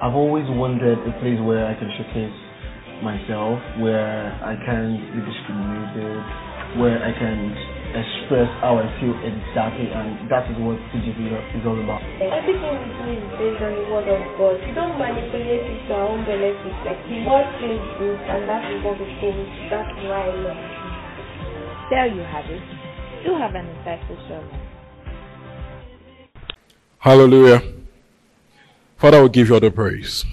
I've always wanted a place where I can showcase myself, where I can be discriminated, where I can express how I feel exactly, and that is what CGV is all about. Everything we do is based on the word of God. We don't manipulate it to our own benefit. Like the word plays good, and that is what we think. That's why I love you. There you have it. You have an insightful sermon. Hallelujah. Father, we give you all the praise.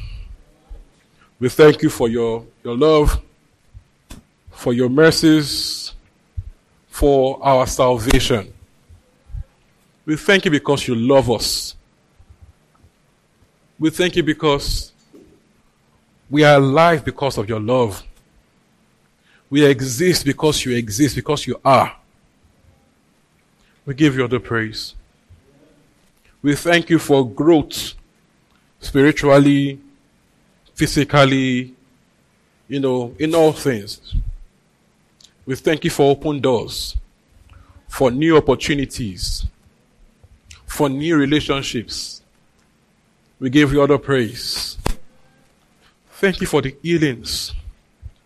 We thank you for your love, for your mercies, for our salvation. We thank you because you love us. We thank you because we are alive because of your love. We exist, because you are. We give you all the praise. We thank you for growth. Spiritually, physically, in all things. We thank you for open doors, for new opportunities, for new relationships. We give you all the praise. Thank you for the healings.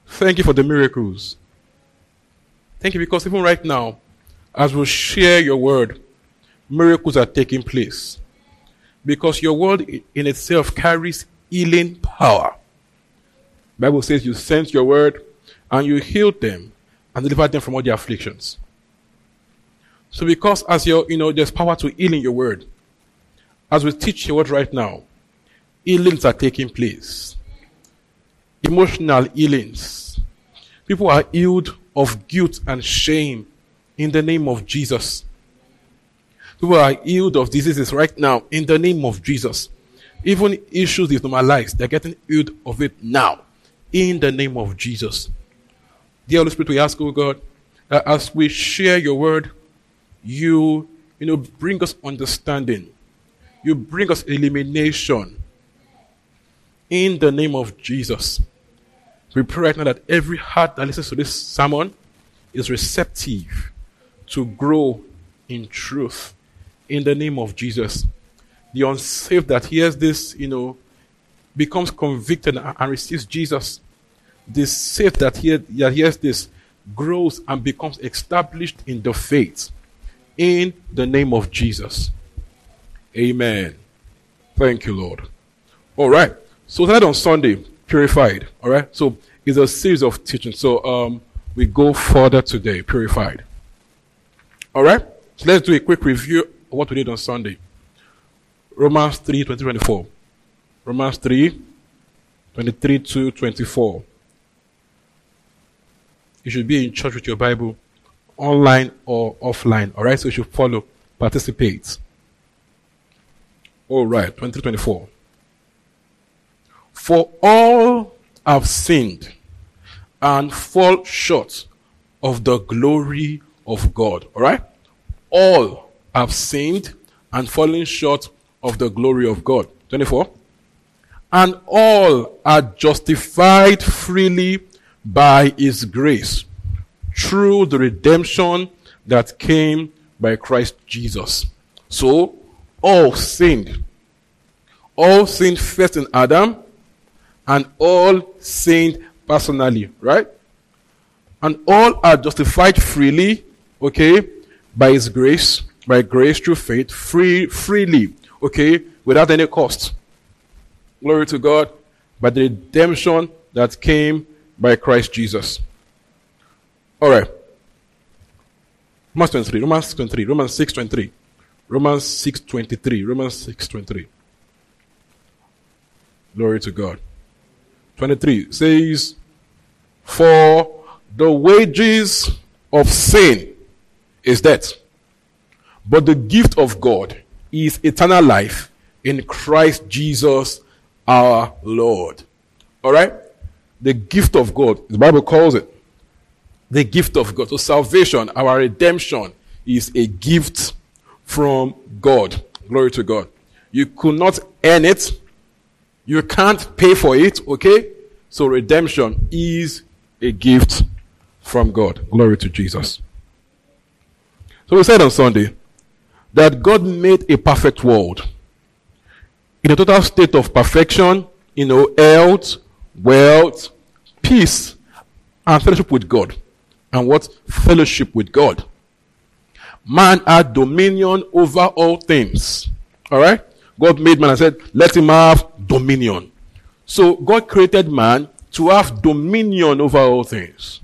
Thank you for the miracles. Thank you because even right now, as we share your word, miracles are taking place. Because your word in itself carries healing power. The Bible says you sent your word and you healed them and delivered them from all their afflictions. So because as there's power to heal in your word, as we teach your word right now, healings are taking place. Emotional healings. People are healed of guilt and shame in the name of Jesus. People are healed of diseases right now in the name of Jesus. Even issues is normalized. They're getting healed of it now in the name of Jesus. Dear Holy Spirit, we ask, oh God, that as we share your word, you bring us understanding. You bring us illumination in the name of Jesus. We pray right now that every heart that listens to this sermon is receptive to grow in truth. In the name of Jesus, the unsaved that hears this, becomes convicted and receives Jesus. The saved that hears this grows and becomes established in the faith. In the name of Jesus. Amen. Thank you, Lord. All right. So tonight on Sunday, Purified. All right. So it's a series of teachings. So we go further today, Purified. All right. So let's do a quick review. What we did on Sunday. Romans 3, 23-24. Romans 3, 23-24. You should be in church with your Bible, online or offline. All right, so you should follow, participate. All right, 23-24. For all have sinned and fall short of the glory of God. All right? All have sinned and fallen short of the glory of God. 24. And all are justified freely by his grace through the redemption that came by Christ Jesus. So, all sinned. All sinned first in Adam, and all sinned personally, right? And all are justified freely, okay, by his grace. By grace through faith, freely, okay, without any cost. Glory to God, by the redemption that came by Christ Jesus. All right. Romans 6:23. Glory to God. 23 says, for the wages of sin is death. But the gift of God is eternal life in Christ Jesus our Lord. All right? The gift of God, the Bible calls it the gift of God. So salvation, our redemption, is a gift from God. Glory to God. You could not earn it. You can't pay for it, okay? So redemption is a gift from God. Glory to Jesus. So we said on Sunday that God made a perfect world in a total state of perfection, you know, health, wealth, peace, and fellowship with God. And what? Fellowship with God. Man had dominion over all things. All right? God made man and said, let him have dominion. So God created man to have dominion over all things.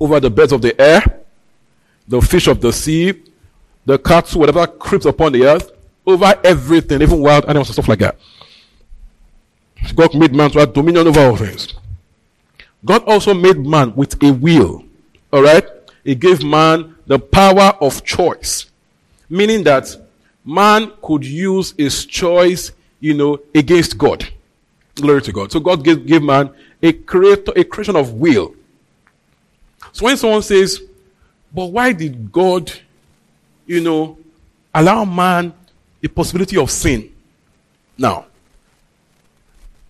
Over the birds of the air, the fish of the sea, the cattle, whatever creeps upon the earth, over everything, even wild animals and stuff like that. God made man to have dominion over all things. God also made man with a will. All right? He gave man the power of choice. Meaning that man could use his choice, you know, against God. Glory to God. So God gave man a creation of will. So when someone says, but why did God, you know, allow man the possibility of sin? Now,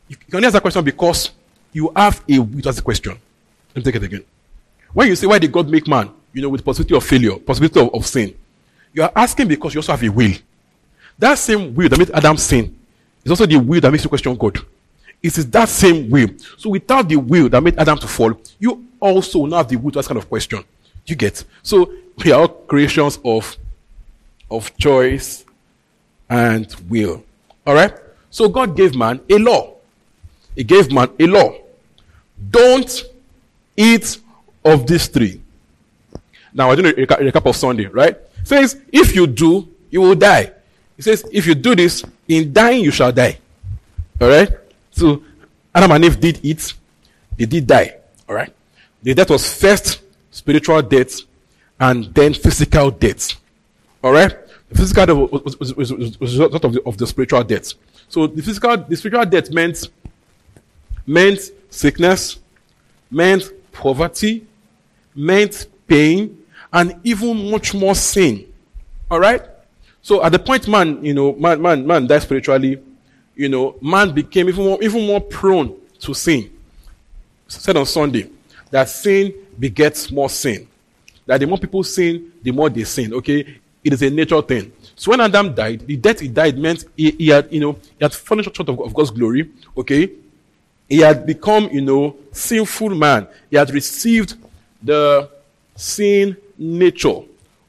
you can answer that question because you have a will. That's the question. Let me take it again. When you say, why did God make man, you know, with the possibility of failure, possibility of sin, you are asking because you also have a will. That same will that made Adam sin is also the will that makes you question God. It is that same will. So without the will that made Adam to fall, you also will not have the will to ask kind of question. You get. So we are all creations of choice and will. All right? So God gave man a law. He gave man a law. Don't eat of this tree. Now, I do a recap of Sunday, right? It says, if you do, you will die. It says, if you do this, in dying you shall die. All right? So, Adam and Eve did eat. They did die. All right? The death was first spiritual death and then physical death. All right? The physical death was result of the spiritual death. So, the spiritual death meant sickness, meant poverty, meant pain, and even much more sin. All right? So at the point man died spiritually, you know, man became even more prone to sin. Said on Sunday that sin begets more sin. That the more people sin, the more they sin. Okay? It is a natural thing. So when Adam died, the death he died meant he had fallen short of God's glory. Okay? He had become, you know, sinful man. He had received the sin nature.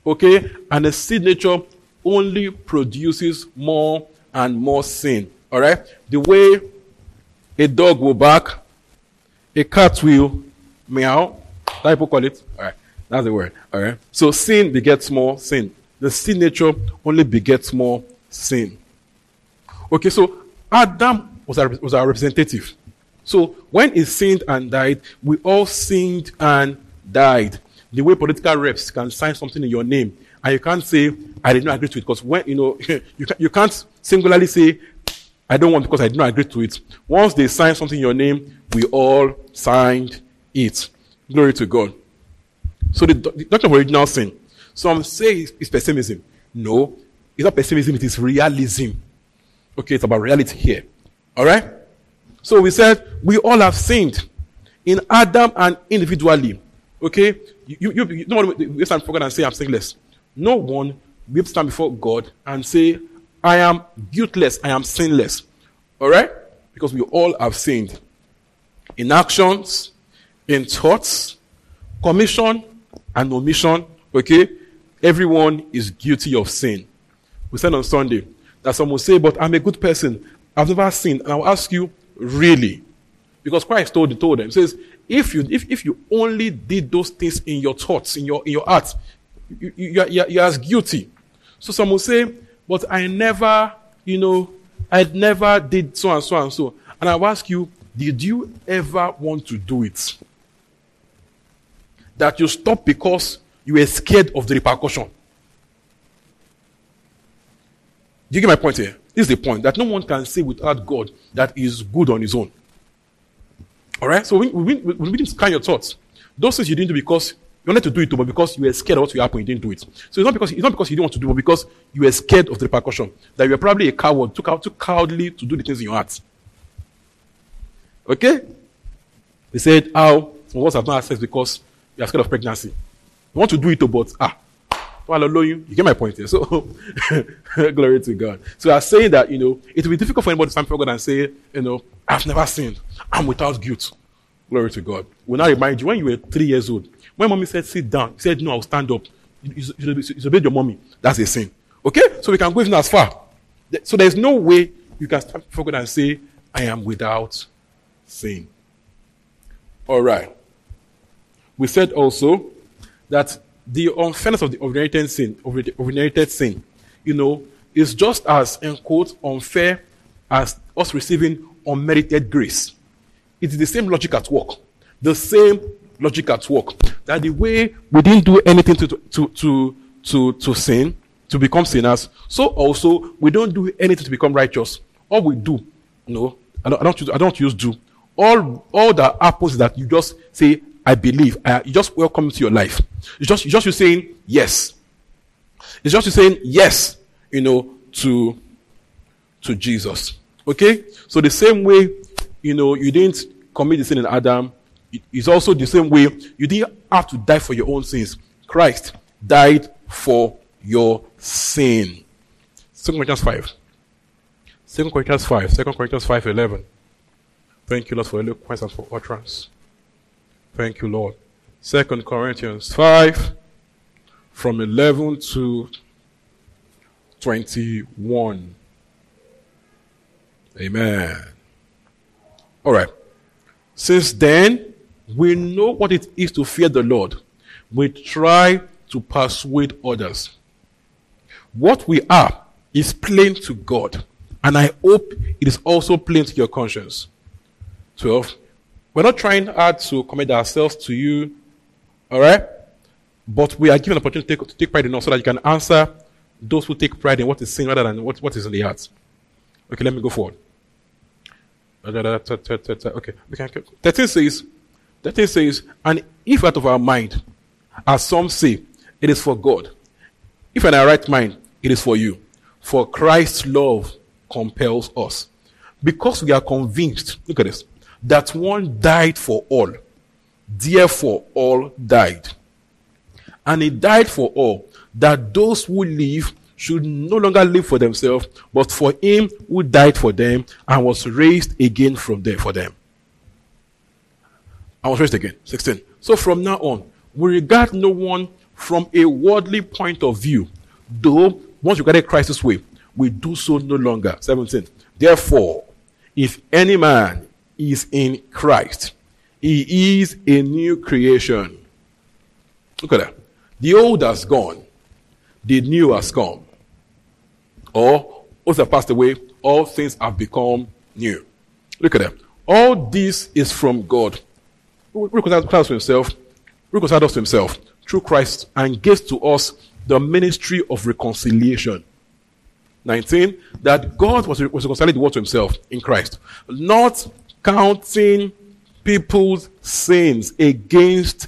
Okay? And the sin nature only produces more and more sin. Alright? The way a dog will bark, a cat will meow. That people call it. Alright. That's the word. Alright? So sin begets more sin. The sin nature only begets more sin. Okay, so Adam was our representative. So when he sinned and died, we all sinned and died. The way political reps can sign something in your name, and you can't say, I did not agree to it, because when, you know, you can't singularly say, I don't want because I did not agree to it. Once they sign something in your name, we all signed it. Glory to God. So the doctrine of original sin, some say it's pessimism. No, it's not pessimism, it is realism. Okay, it's about reality here. All right? So we said, we all have sinned in Adam and individually. Okay? You no one will stand before God and say, I'm sinless. No one will stand before God and say, I am guiltless, I am sinless. Alright? Because we all have sinned. In actions, in thoughts, commission, and omission. Okay? Everyone is guilty of sin. We said on Sunday that some will say, but I'm a good person. I've never sinned. And I'll ask you, really? Because Christ told them, he says, if you only did those things in your thoughts, in your heart, you're as guilty. So some will say, but I never did so and so and so. And I'll ask you, did you ever want to do it? That you stopped because you were scared of the repercussion. Do you get my point here? This is the point, that no one can say without God that he is good on his own. All right? So we didn't scan your thoughts. Those things you didn't do because you wanted to do it, but because you were scared of what will happen, you didn't do it. So it's not because you didn't want to do it, but because you were scared of the repercussion. That you were probably a coward, too cowardly to do the things in your heart. Okay? They said, how some of us have not had sex because you are scared of pregnancy. You want to do it, but well, I'll allow you. You get my point here. So, glory to God. So, I'm saying that, it will be difficult for anybody to stand for God and say, I've never sinned. I'm without guilt. Glory to God. We'll now remind you, when you were 3 years old, when mommy said, sit down, you said, no, I'll stand up. You disobeyed your mommy. That's a sin. Okay? So, we can go even as far. So, there's no way you can stand for God and say, I am without sin. All right. We said also that the unfairness of the originated sin, is just as, in quote, unfair as us receiving unmerited grace. It's the same logic at work. That the way we didn't do anything to sin, to become sinners, so also we don't do anything to become righteous. All we do, I don't use do. All that happens is that you just say, I believe. You just welcome to your life. It's just you saying yes. It's just you saying yes, to Jesus. Okay? So the same way, you didn't commit the sin in Adam, it's also the same way you didn't have to die for your own sins. Christ died for your sin. 2 Corinthians 5:11. Thank you, Lord, for eloquence and for utterance. Thank you, Lord. 2 Corinthians 5, from 11 to 21. Amen. All right. Since then, we know what it is to fear the Lord. We try to persuade others. What we are is plain to God, and I hope it is also plain to your conscience. 12. We're not trying hard to commit ourselves to you, all right? But we are given an opportunity to take pride in us so that you can answer those who take pride in what is sin rather than what is in the heart. Okay, let me go forward. Okay. 13 says, and if out of our mind, as some say, it is for God. If in our right mind, it is for you. For Christ's love compels us. Because we are convinced, look at this, that one died for all, therefore all died. And he died for all, that those who live should no longer live for themselves, but for him who died for them and was raised again from them. I was raised again. 16. So from now on, we regard no one from a worldly point of view, though once you got a Christ this way, we do so no longer. 17. Therefore, if any man is in Christ, he is a new creation. Look at that. The old has gone. The new has come. Or, those have passed away. All things have become new. Look at that. All this is from God. Who reconciled us to himself. Through Christ. And gives to us the ministry of reconciliation. 19. That God was reconciling the world to himself in Christ. Not counting people's sins against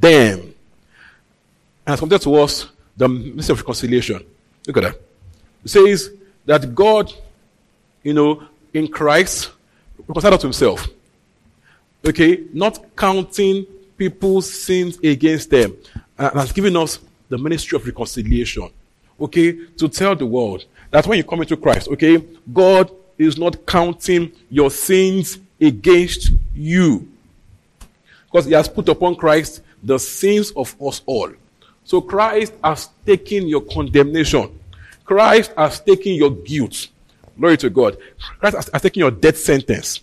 them. And has compared to us the ministry of reconciliation. Look at that. It says that God, in Christ, reconciled us to himself. Okay? Not counting people's sins against them. And has given us the ministry of reconciliation. Okay? To tell the world that when you come into Christ, okay, God is not counting your sins against you. Because he has put upon Christ the sins of us all. So Christ has taken your condemnation. Christ has taken your guilt. Glory to God. Christ has taken your death sentence.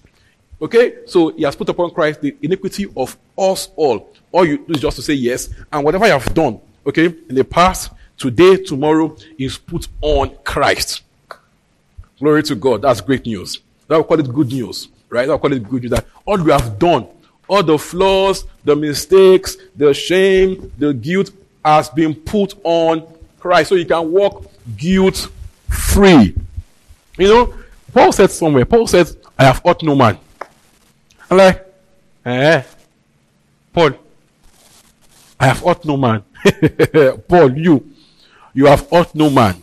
Okay? So he has put upon Christ the iniquity of us all. All you do is just to say yes. And whatever you have done, okay, in the past, today, tomorrow, is put on Christ. Glory to God. That's great news. That we call it good news. Right? I'll call it good news that all we have done, all the flaws, the mistakes, the shame, the guilt has been put on Christ. So you can walk guilt free. Paul said somewhere, I have ought no man. I'm like, Paul, I have ought no man. Paul, you have ought no man.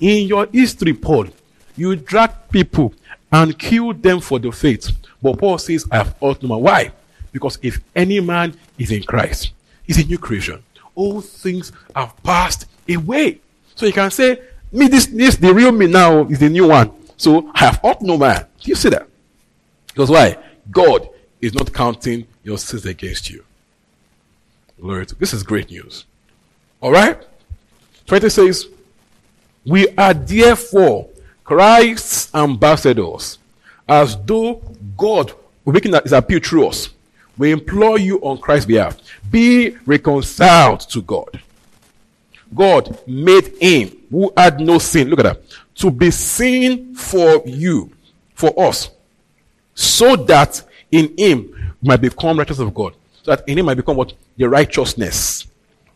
In your history, Paul, you dragged people and killed them for the faith. But Paul says, I have ought no man. Why? Because if any man is in Christ, he's a new creation. All things have passed away. So you can say, me, this the real me now is the new one. So I have ought no man. Do you see that? Because why? God is not counting your sins against you. Lord, this is great news. All right? 20 says, we are therefore Christ's ambassadors, as though God were making his appeal through us. We implore you on Christ's behalf, be reconciled to God. God made him who had no sin, look at that, to be sin for you, for us, so that in him might become righteousness of God. So that in him might become what? The righteousness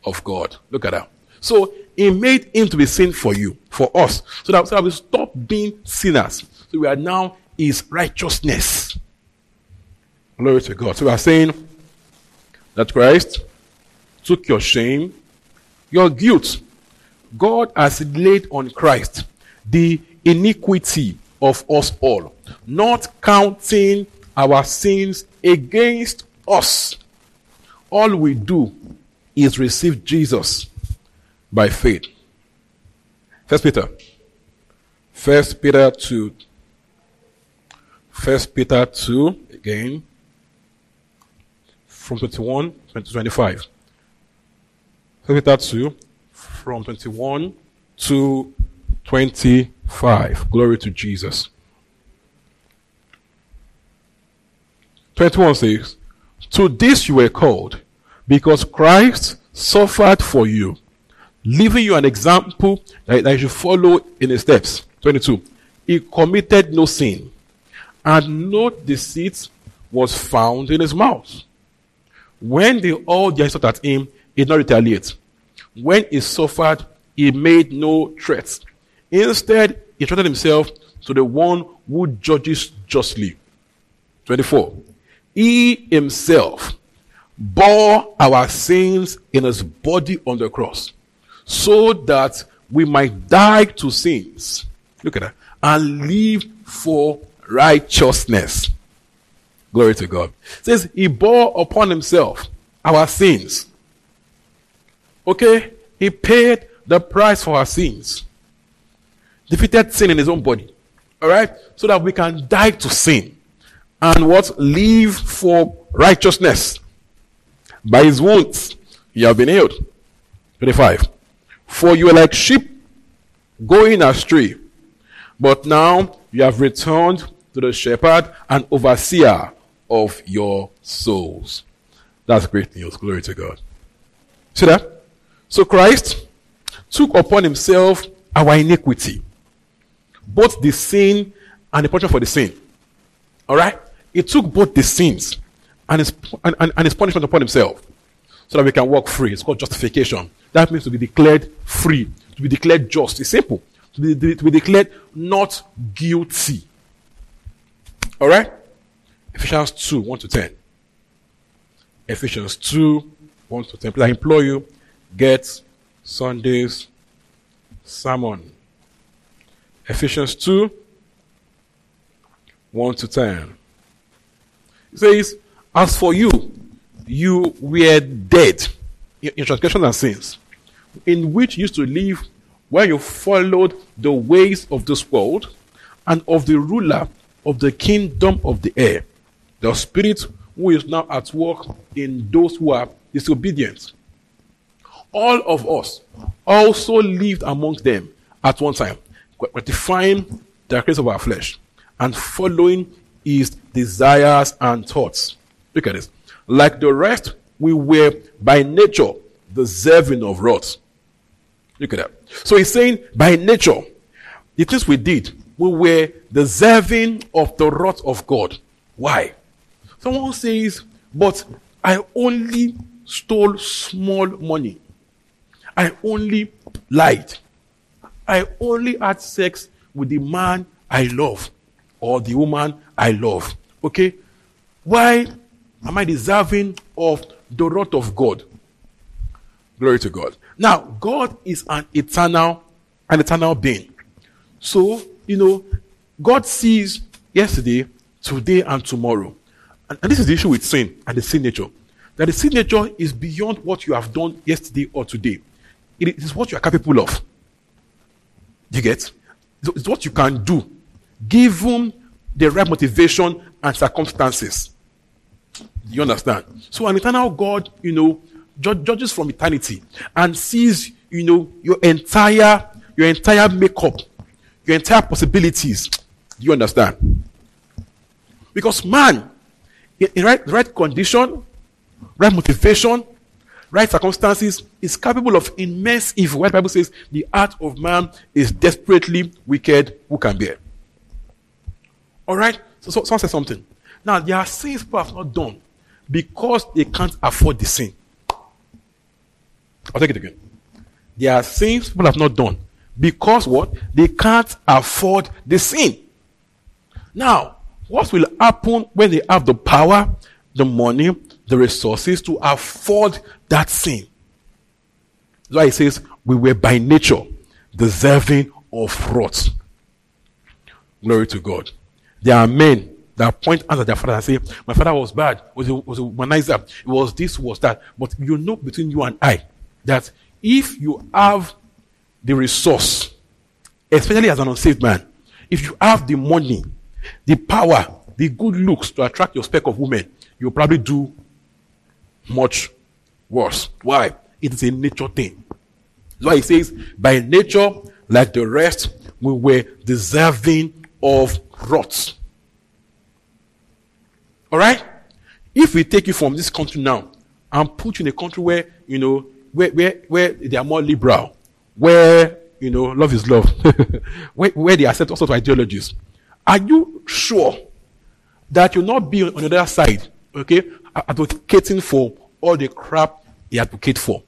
of God. Look at that. So he made him to be sin for you, for us, so that we stop being sinners. So we are now his righteousness. Glory to God. So we are saying that Christ took your shame, your guilt. God has laid on Christ the iniquity of us all, not counting our sins against us. All we do is receive Jesus by faith. First Peter 2 again, from 21 to 25. First Peter 2 from 21 to 25. Glory to Jesus. 21 says, to this you were called, because Christ suffered for you, leaving you an example that you should follow in his steps. 22. He committed no sin, and no deceit was found in his mouth. When they all jeered at him, he did not retaliate. When he suffered, he made no threats. Instead, he trusted himself to the one who judges justly. 24. He himself bore our sins in his body on the cross, so that we might die to sins. Look at that. And live for righteousness. Glory to God. It says he bore upon himself our sins. Okay? He paid the price for our sins. Defeated sin in his own body. Alright? So that we can die to sin. And what? Live for righteousness. By his wounds, you have been healed. 25. For you are like sheep going astray. But now you have returned to the shepherd and overseer of your souls. That's great news. Glory to God. See that? So Christ took upon himself our iniquity, both the sin and the punishment for the sin. Alright? He took both the sins and his punishment upon himself, so that we can walk free. It's called justification. That means to be declared free, to be declared just. It's simple. To be declared not guilty. Alright? Ephesians 2, 1 to 10. Ephesians 2, 1 to 10. Please, I implore you, get Sunday's sermon. Ephesians 2, 1 to 10. It says, as for you, you were dead in transgressions and sins, in which you used to live where you followed the ways of this world and of the ruler of the kingdom of the air, the spirit who is now at work in those who are disobedient. All of us also lived amongst them at one time, gratifying the cravings of our flesh and following his desires and thoughts. Look at this. Like the rest, we were by nature deserving of wrath. Look at that. So he's saying, by nature, the things we did, we were deserving of the wrath of God. Why? Someone says, but I only stole small money. I only lied. I only had sex with the man I love or the woman I love. Okay? Why Am I deserving of the wrath of God? Glory to God. Now, God is an eternal being. So, God sees yesterday, today, and tomorrow. And this is the issue with sin and the sin nature. That the sin nature is beyond what you have done yesterday or today. It is what you are capable of. You get? It's what you can do, given the right motivation and circumstances. You understand? So an eternal God, judges from eternity and sees, your entire makeup, your entire possibilities. You understand? Because man, in right condition, right motivation, right circumstances, is capable of immense evil. Where the Bible says the heart of man is desperately wicked, who can bear? All right? So someone said something. Now, there are sins people have not done because they can't afford the sin. I'll take it again. There are sins people have not done because what? They can't afford the sin. Now, what will happen when they have the power, the money, the resources to afford that sin? That's why it says we were by nature deserving of wrath. Glory to God. There are men that point out at their father and say, my father was bad, was a womanizer, it was this, was that. But between you and I, that if you have the resource, especially as an unsaved man, if you have the money, the power, the good looks to attract your speck of women, you'll probably do much worse. Why? It is a nature thing. That's why it says, by nature, like the rest, we were deserving of wrath. All right? If we take you from this country now and put you in a country where they are more liberal, where, love is love, where they accept all sorts of ideologies, are you sure that you'll not be on the other side, okay, advocating for all the crap they advocate for?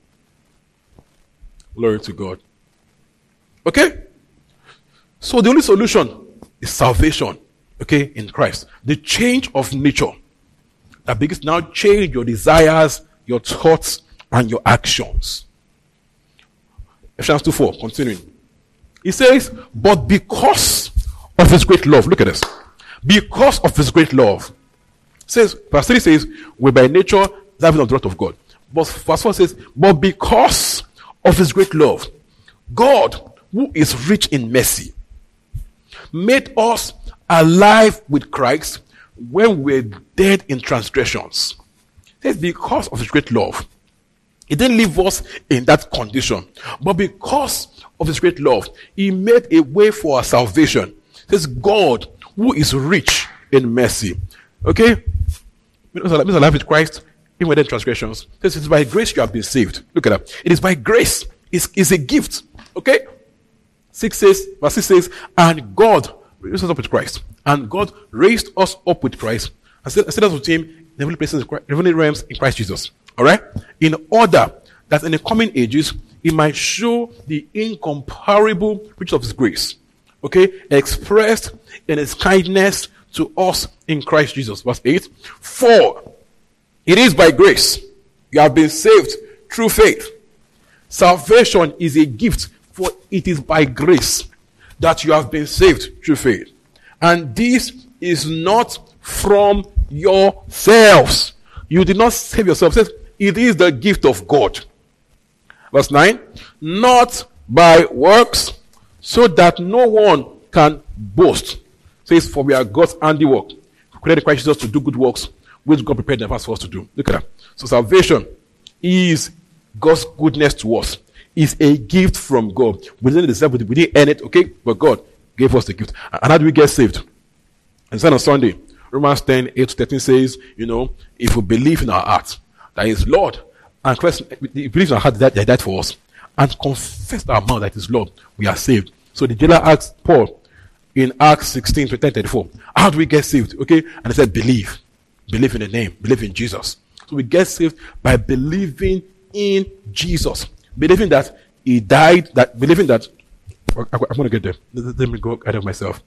Glory to God. Okay? So the only solution is salvation, okay, in Christ. The change of nature that begins now change your desires, your thoughts, and your actions. Ephesians 2:4, continuing. It says, but because of his great love, look at this. Because of his great love. Says, verse 3 says, we're by nature deserving of the wrath of God. But verse 4 says, but because of his great love, God, who is rich in mercy, made us alive with Christ when we're dead in transgressions. Says, because of his great love. He didn't leave us in that condition. But because of his great love, he made a way for our salvation. Says, God, who is rich in mercy. Okay? Means alive with Christ, even with their transgressions. It is by grace you have been saved. Look at that. It is by grace. It's a gift. Okay? Verse 6 says, and God raised us up with Christ. And God raised us up with Christ and set us with him in heavenly places, heavenly realms in Christ Jesus. Alright? In order that in the coming ages, he might show the incomparable riches of his grace. Okay, expressed in his kindness to us in Christ Jesus. Verse 8. For it is by grace you have been saved through faith. Salvation is a gift, for it is by grace that you have been saved through faith. And this is not from yourselves. You did not save yourselves. It is the gift of God. Verse 9. Not by works, so that no one can boast. Says, for we are God's handiwork, created in Christ Jesus to do good works, which God prepared in advance for us to do. Look at that. So salvation is God's goodness to us. It's a gift from God. We didn't deserve it. We didn't earn it, okay? But God gave us the gift. And how do we get saved? And then on Sunday, Romans 10:8-13 says, if we believe in our hearts that He is Lord, and Christ, we believe in our heart that He died for us, and confess our mouth that is Lord, we are saved. So the jailer asked Paul in Acts 16:10-34, how do we get saved? Okay? And he said, believe. Believe in the name. Believe in Jesus. So we get saved by believing in Jesus. Believing that He died, I'm going to get there. Let me go ahead of myself.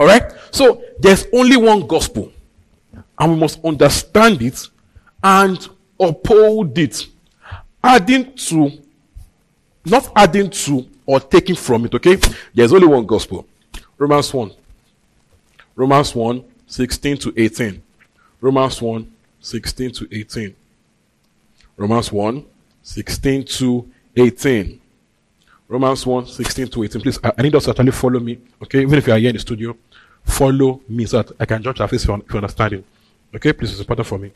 Alright? So there's only one gospel. and we must understand it and uphold it, not adding to or taking from it. Okay, there's only one gospel. Romans 1, 16 to 18. Romans 1, 16 to 18. Romans 1, 16 to 18. Romans 1, 16 to 18. Please, I need us to actually follow me. Okay, even if you are here in the studio, follow me so that I can judge our face if you understand it. Okay, please, it's important for me.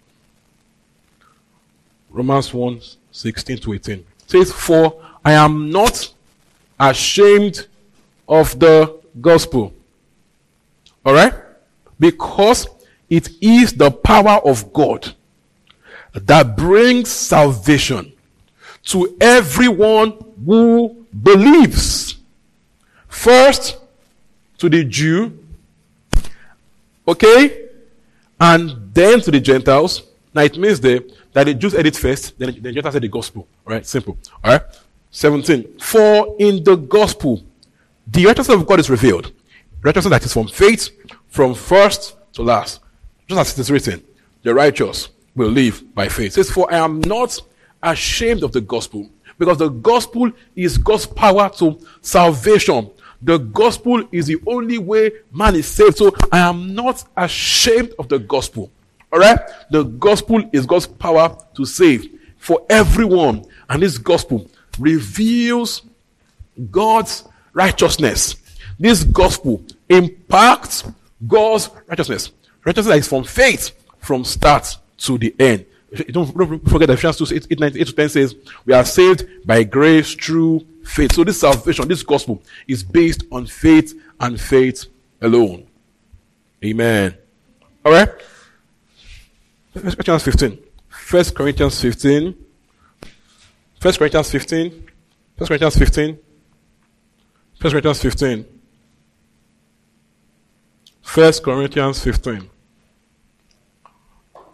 Romans 1, 16 to 18. Says, for I am not ashamed of the gospel. Alright? Because it is the power of God that brings salvation to everyone who believes. First, to the Jew, okay? And then to the Gentiles. Now, it means that the Jews heard it first, then the Gentiles heard the gospel. All right? Simple. All right? 17. For in the gospel, the righteousness of God is revealed. Righteousness that is from faith, from first to last. Just as it is written, the righteous will live by faith. It says, for I am not ashamed of the gospel, because the gospel is God's power to salvation. The gospel is the only way man is saved. So I am not ashamed of the gospel. All right? The gospel is God's power to save for everyone. And this gospel reveals God's righteousness. This gospel impacts God's righteousness. Righteousness is from faith, from start to the end. Don't forget that Ephesians 2, 8 to 10 says, we are saved by grace through faith. So this salvation, this gospel, is based on faith and faith alone. Amen. All right? 1 Corinthians 15.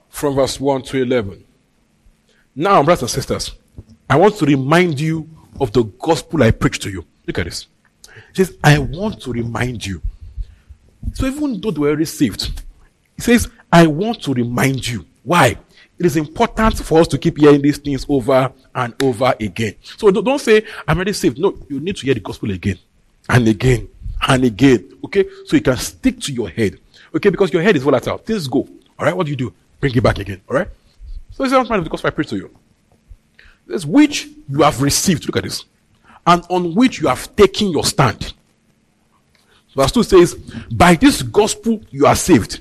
From verse 1 to 11. Now, brothers and sisters, I want to remind you of the gospel I preached to you. Look at this. It says, I want to remind you. So even though they were received, it says, I want to remind you. Why? It is important for us to keep hearing these things over and over again. So don't say, I'm already saved. No, you need to hear the gospel again and again and again. Okay? So it can stick to your head. Okay? Because your head is volatile. Things go. All right? What do you do? Bring it back again. All right? So this is not part of the gospel I preach to you. This which you have received. Look at this. And on which you have taken your stand. Verse 2 says, by this gospel you are saved,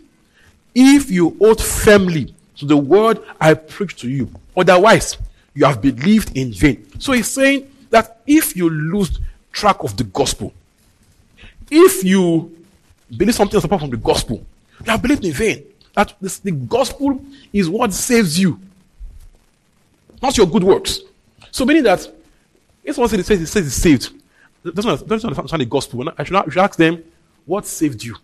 if you hold firmly to the word I preach to you. Otherwise, you have believed in vain. So he's saying that if you lose track of the gospel, if you believe something apart from the gospel, you have believed in vain. That the gospel is what saves you, not your good works. So meaning that if someone says it says it's saved, doesn't understand the gospel. I should ask them, what saved you?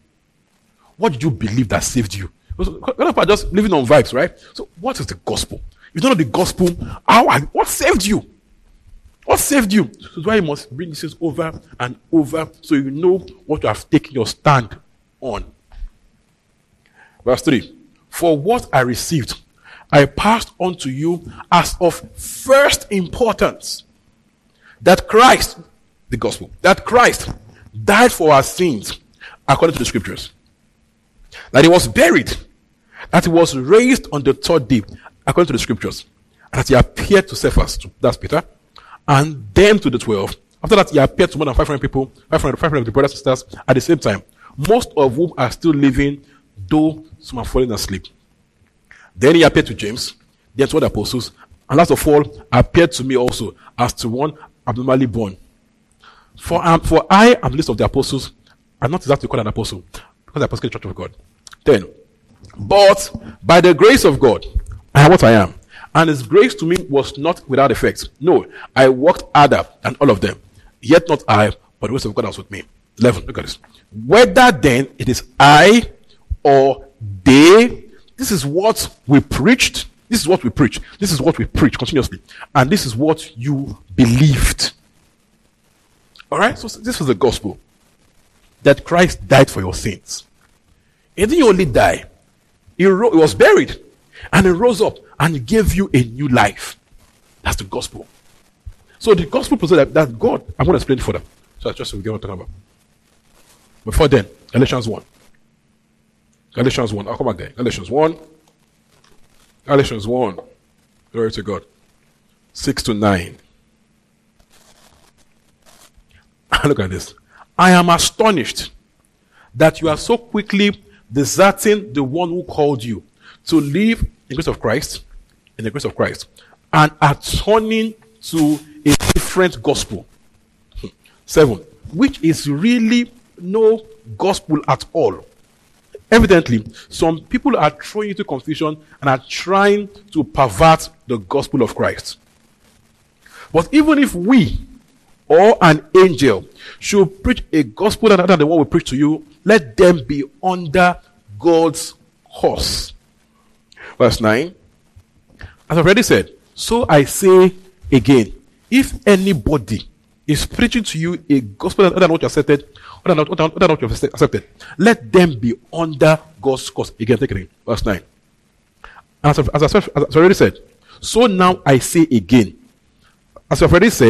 What did you believe that saved you? A lot of people are just living on vibes, right? So what is the gospel? If you don't know the gospel, what saved you? What saved you? So that's why you must bring this over and over so you know what you have taken your stand on. Verse 3. For what I received, I passed on to you as of first importance, that Christ died for our sins according to the scriptures, that he was buried, that he was raised on the third day according to the scriptures, and that he appeared to Cephas, that's Peter, and then to the 12. After that, he appeared to more than 500 of the brothers and sisters at the same time, most of whom are still living, though some are falling asleep. Then he appeared to James, then to other apostles, and last of all, appeared to me also, as to one abnormally born. For I am the least of the apostles, and not exactly called an apostle, because the apostle is the church of God. 10. But by the grace of God, I am what I am, and his grace to me was not without effect. No, I worked harder than all of them, yet not I, but the grace of God was with me. 11. Look at this. Whether then it is I or they, this is what we preach continuously, and this is what you believed. All right? So this was the gospel, that Christ died for your sins. He didn't only die, He was buried and he rose up and he gave you a new life. That's the gospel. So the gospel presents that God, I'm going to explain it for them. So I trust we get what I'm talking about. Before then, Galatians 1. Galatians 1. I'll come back there. Galatians 1. Galatians 1. Glory to God. 6 to 9. Look at this. I am astonished that you are so quickly deserting the one who called you to live in the grace of Christ, and are turning to a different gospel. 7, which is really no gospel at all. Evidently, some people are thrown into confusion and are trying to pervert the gospel of Christ. But even if we or an angel should preach a gospel that other than the one we preach to you, let them be under God's curse. Verse 9. As I've already said, so I say again, if anybody is preaching to you a gospel that other than what you accepted, let them be under God's curse. Again, take it in. Verse 9. As I've already said, so now I say again, if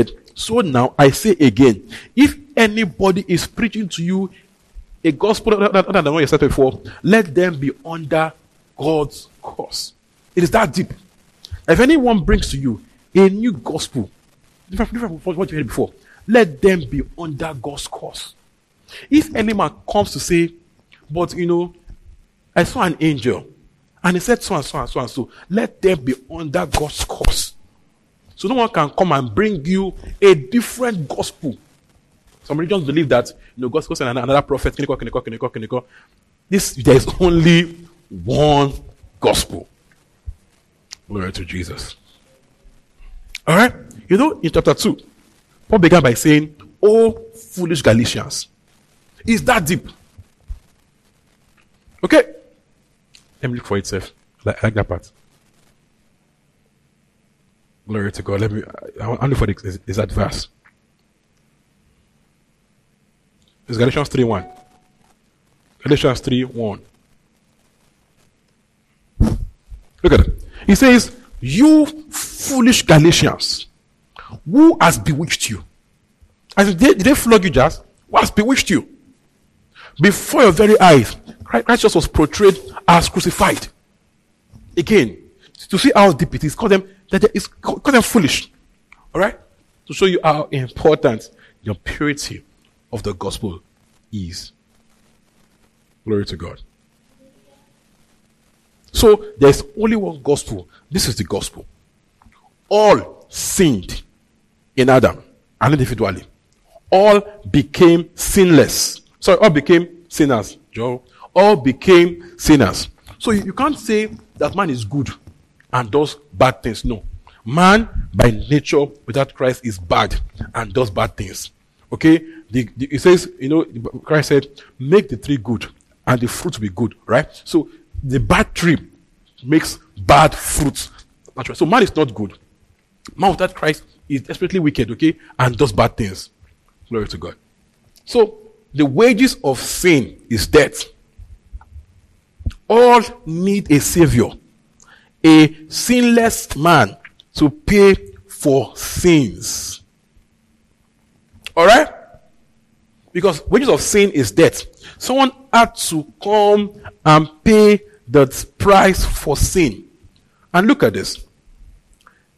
anybody is preaching to you a gospel other than the one you said before, let them be under God's curse. It is that deep. If anyone brings to you a new gospel, different from what you heard before, let them be under God's curse. If any man comes to say, but you know, I saw an angel, and he said so and so and so and so, let them be under God's curse. So no one can come and bring you a different gospel. Some religions believe that, you know, God's curse and another prophet, kiniko. There is only one gospel. Glory to Jesus. Alright? You know, in chapter 2, Paul began by saying, "Oh, foolish Galatians." It's that deep. Okay? Let me look for itself. I like that part. Glory to God. I look for the exact verse. It's Galatians 3:1. Galatians 3:1. Look at it. He says, "You foolish Galatians, who has bewitched you?" And did they flog you just? Who has bewitched you? Before your very eyes, Christ just was portrayed as crucified. Again, to see how deep it is, call them foolish. Alright? To show you how important your purity of the gospel is. Glory to God. So, there's only one gospel. This is the gospel. All sinned in Adam, and individually. All became sinners, Joe. All became sinners. So you can't say that man is good and does bad things. No. Man, by nature, without Christ, is bad and does bad things. Okay? It says, you know, Christ said, make the tree good and the fruit be good, right? So the bad tree makes bad fruits. So man is not good. Man without Christ is desperately wicked, okay? And does bad things. Glory to God. So, the wages of sin is death. All need a savior. A sinless man to pay for sins. Alright? Because wages of sin is death. Someone had to come and pay the price for sin. And look at this.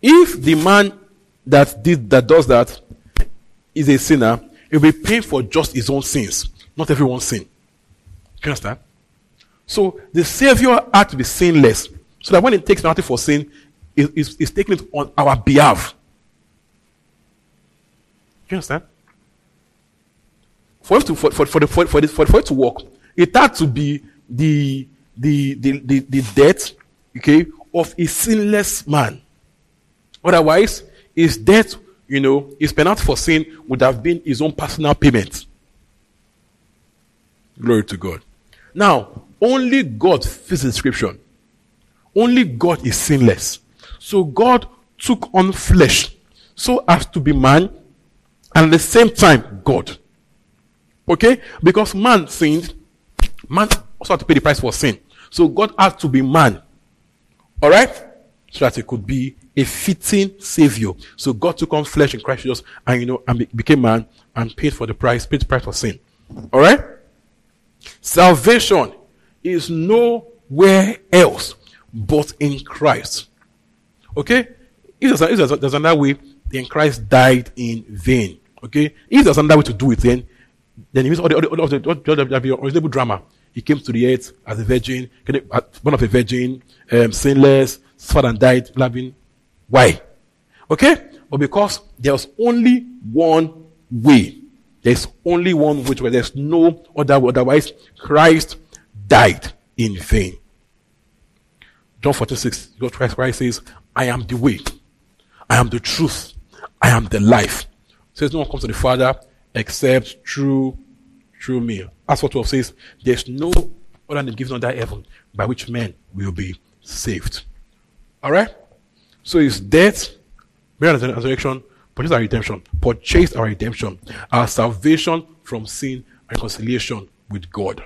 If the man that does that is a sinner, he will pay for just his own sins, not everyone's sin. Do you understand? So the Savior had to be sinless, so that when he takes penalty for sin, he's taking it on our behalf. Do you understand? For it to work, it had to be the death, okay, of a sinless man. Otherwise, his death, you know, his penalty for sin would have been his own personal payment. Glory to God. Now, only God fits the description. Only God is sinless. So God took on flesh so as to be man and at the same time God. Okay? Because man sinned, man also had to pay the price for sin. So God has to be man. All right? So that it could be a fitting savior. So God took on flesh in Christ Jesus and, you know, and became man and paid the price for sin. All right? Salvation is nowhere else but in Christ. Okay? If there's another way, then Christ died in vain. Okay? If there's another way to do it, then it means all the original drama. He came to the earth as a virgin, born of a virgin, sinless, suffered and died, loving. Why? Okay? But because there's only one way. There's only one way. There's no other way. Otherwise, Christ died in vain. John 14:6, Christ says, I am the way. I am the truth. I am the life. It says no one comes to the Father except through me. Acts 4:12 says, there's no other name given under heaven by which men will be saved. Alright? So his death, burial and resurrection purchased our redemption. Our salvation from sin and reconciliation with God.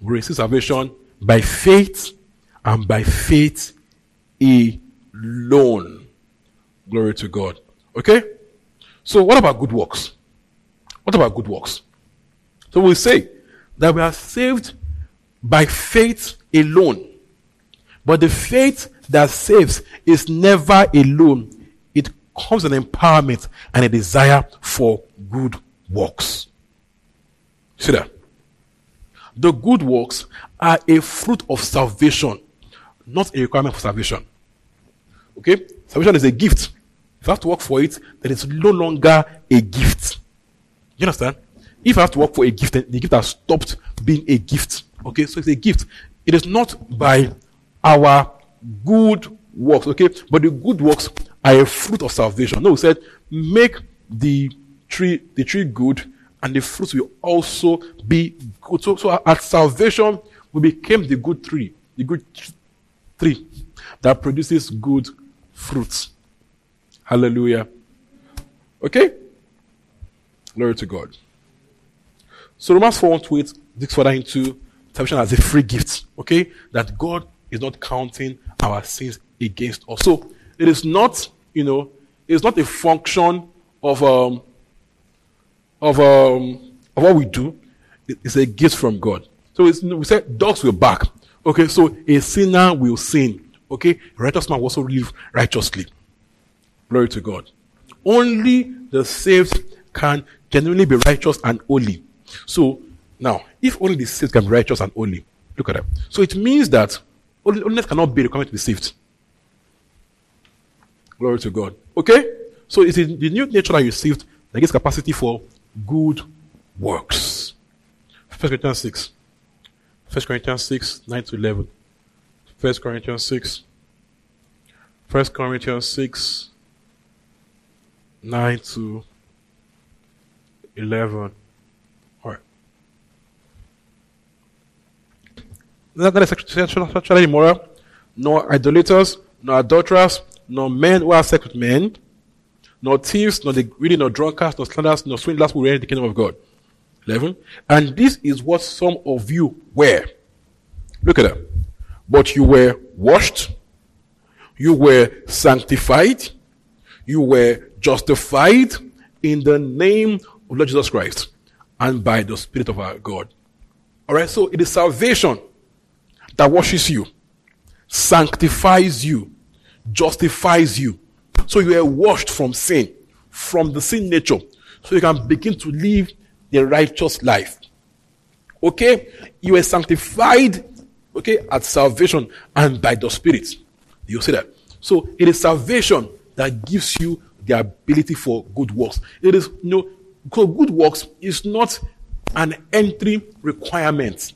We receive salvation by faith and by faith alone. Glory to God. Okay? So what about good works? So we say that we are saved by faith alone. But the faith that saves is never alone. It comes with an empowerment and a desire for good works. See that? The good works are a fruit of salvation, not a requirement for salvation. Okay? Salvation is a gift. If I have to work for it, then it's no longer a gift. You understand? If I have to work for a gift, then the gift has stopped being a gift. Okay? So it's a gift. It is not by our good works. Okay? But the good works are a fruit of salvation. No, we said, make the tree good, and the fruits will also be good. So at salvation, we became the good tree. The good tree that produces good fruits. Hallelujah. Okay? Glory to God. So Romans 4:1-8 digs further into salvation as a free gift. Okay? That God is not counting our sins against us. So it is not, it's not a function of what we do. It's a gift from God. So we said dogs will bark. Okay, so a sinner will sin. Okay? A righteous man will also live righteously. Glory to God. Only the saved can genuinely be righteous and holy. So, now, if only the saved can be righteous and holy, look at that. So it means that holiness cannot be required to be saved. Glory to God. Okay? So it is the new nature that you saved that gives capacity for good works. 1 Corinthians 6:9-11. 1 Corinthians 6:9-11. All right. That is sexually immoral, nor idolaters, nor adulterers, nor men who have sex with men, nor thieves, nor the greedy, nor drunkards, nor slanderers, nor swindlers who inherit the kingdom of God. 11. And this is what some of you were. Look at that. But you were washed, you were sanctified, you were justified in the name of Lord Jesus Christ and by the Spirit of our God. Alright, so it is salvation that washes you, sanctifies you, justifies you. So you are washed from sin, from the sin nature, so you can begin to live the righteous life. Okay? You are sanctified, okay, at salvation and by the Spirit. You see that? So it is salvation that gives you the ability for good works. It is good works is not an entry requirement.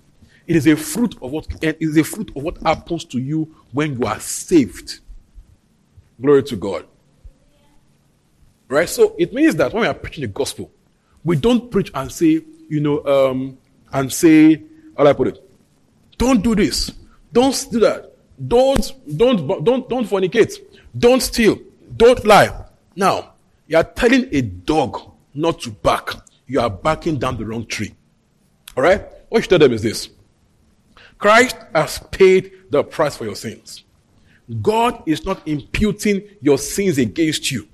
It is a fruit of what happens to you when you are saved. Glory to God. Right? So it means that when we are preaching the gospel, we don't preach and say, how do I put it? Don't do this. Don't do that. Don't fornicate. Don't steal. Don't lie. Now, you are telling a dog not to bark. You are barking down the wrong tree. All right? What you tell them is this. Christ has paid the price for your sins. God is not imputing your sins against you.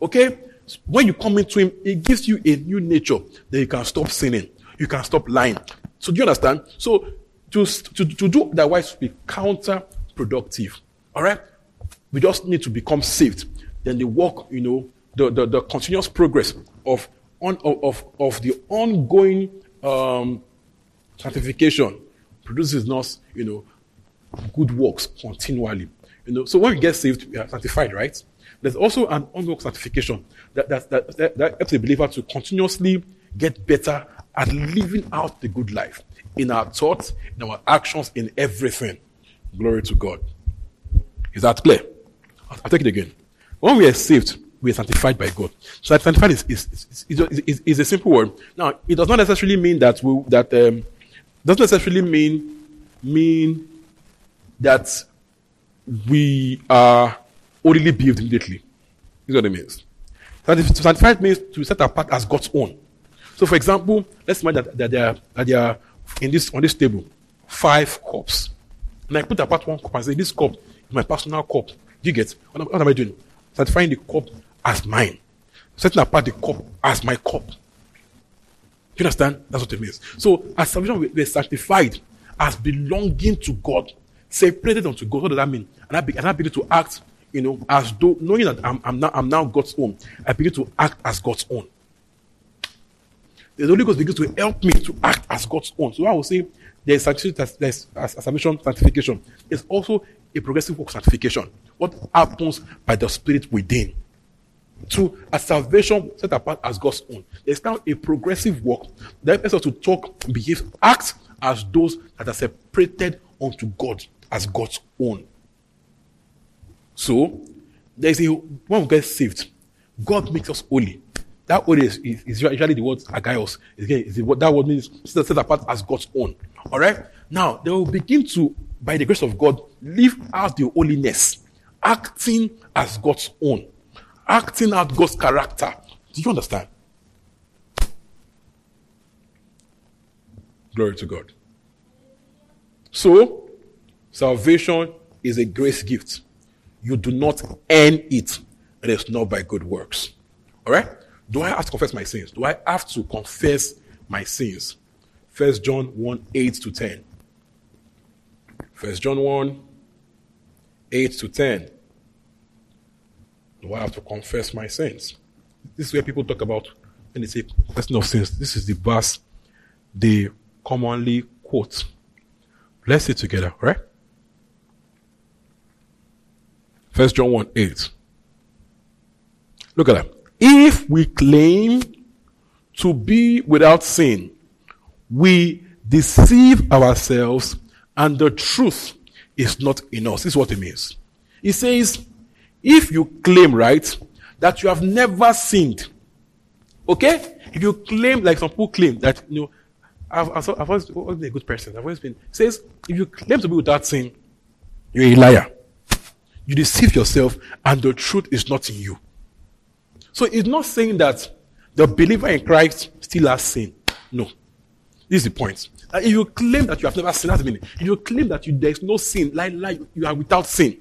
Okay? When you come into him, it gives you a new nature that you can stop sinning. You can stop lying. So do you understand? So to do that would be counterproductive. All right? We just need to become saved. Then the work, you know, the continuous progress of the ongoing sanctification produces not, you know, good works continually. You know, so when we get saved, we are sanctified, right? There's also an ongoing sanctification that helps a believer to continuously get better at living out the good life in our thoughts, in our actions, in everything. Glory to God. Is that clear? I'll take it again. When we are saved, we are sanctified by God. So sanctified is a simple word. Now, it does not necessarily mean that mean that we are only believed immediately. This is what it means. Sanctified means to set apart as God's own. So, for example, let's imagine that there are on this table 5 cups, and I put apart one cup and say, "This cup is my personal cup." Do you get? What am I doing? Sanctifying the cup as mine, setting apart the cup as my cup. You understand? That's what it means. So, as salvation, we're sanctified as belonging to God, separated unto God. What does that mean? And I begin to act, you know, as though knowing that I'm now God's own. I begin to act as God's own. The Holy Ghost begins to help me to act as God's own. So I will say there's salvation, sanctification. There's also a progressive work of sanctification. What happens by the Spirit within? To a salvation set apart as God's own. There's now a progressive work that helps us to talk, behave, act as those that are separated unto God as God's own. So, when we get saved, God makes us holy. That word is usually the word agaios. That word means set apart as God's own. All right? Now, they will begin to, by the grace of God, live out the holiness, acting as God's own, acting out God's character. Do you understand? Glory to God. So, salvation is a grace gift. You do not earn it. It is not by good works. All right? Do I have to confess my sins? Do I have to confess my sins? 1 John 1:8-10. 1 John 1:8-10. Do I have to confess my sins? This is where people talk about, when they say confession of sins, this is the verse they commonly quote. Let's say it together, right? 1 John 1:8. Look at that. If we claim to be without sin, we deceive ourselves and the truth is not in us. This is what it means. It says, if you claim, right, that you have never sinned, okay? If you claim, like some people claim that, you know, I've always been a good person. I've always been. It says, if you claim to be without sin, you're a liar. You deceive yourself and the truth is not in you. So it's not saying that the believer in Christ still has sin. No. This is the point. If you claim that you have never sinned, if you claim that there is no sin, like you are without sin.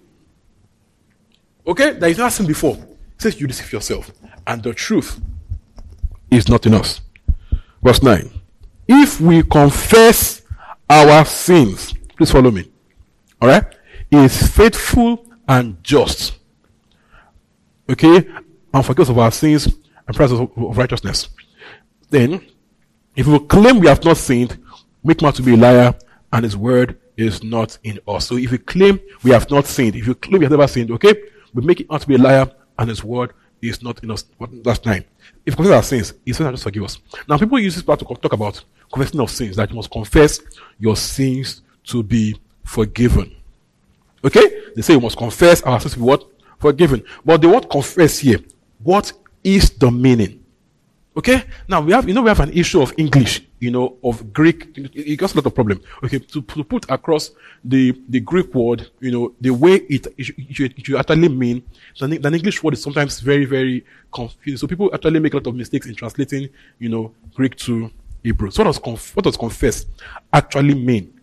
Okay? There is no sin before. It says you deceive yourself. And the truth is not in us. Verse 9. If we confess our sins, please follow me. Alright? He is faithful and just. Okay? And forgive us of our sins and praise us of righteousness. Then, if we claim we have not sinned, make man to be a liar, and his word is not in us. So, if we claim we have not sinned, if you claim we have never sinned, okay, we make it out to be a liar, and his word is not in us. Last time, if we confess our sins, he says, "Just forgive us." Now, people use this part to talk about confessing of sins, that you must confess your sins to be forgiven. Okay, they say we must confess our sins to be what? Forgiven. But the word confess here, what is the meaning? Okay? Now, we have an issue of English, you know, of Greek. It got a lot of problem. Okay? To put across the Greek word, you know, the way it should actually mean, the English word is sometimes very, very confusing. So people actually make a lot of mistakes in translating, you know, Greek to Hebrew. So what does confess actually mean?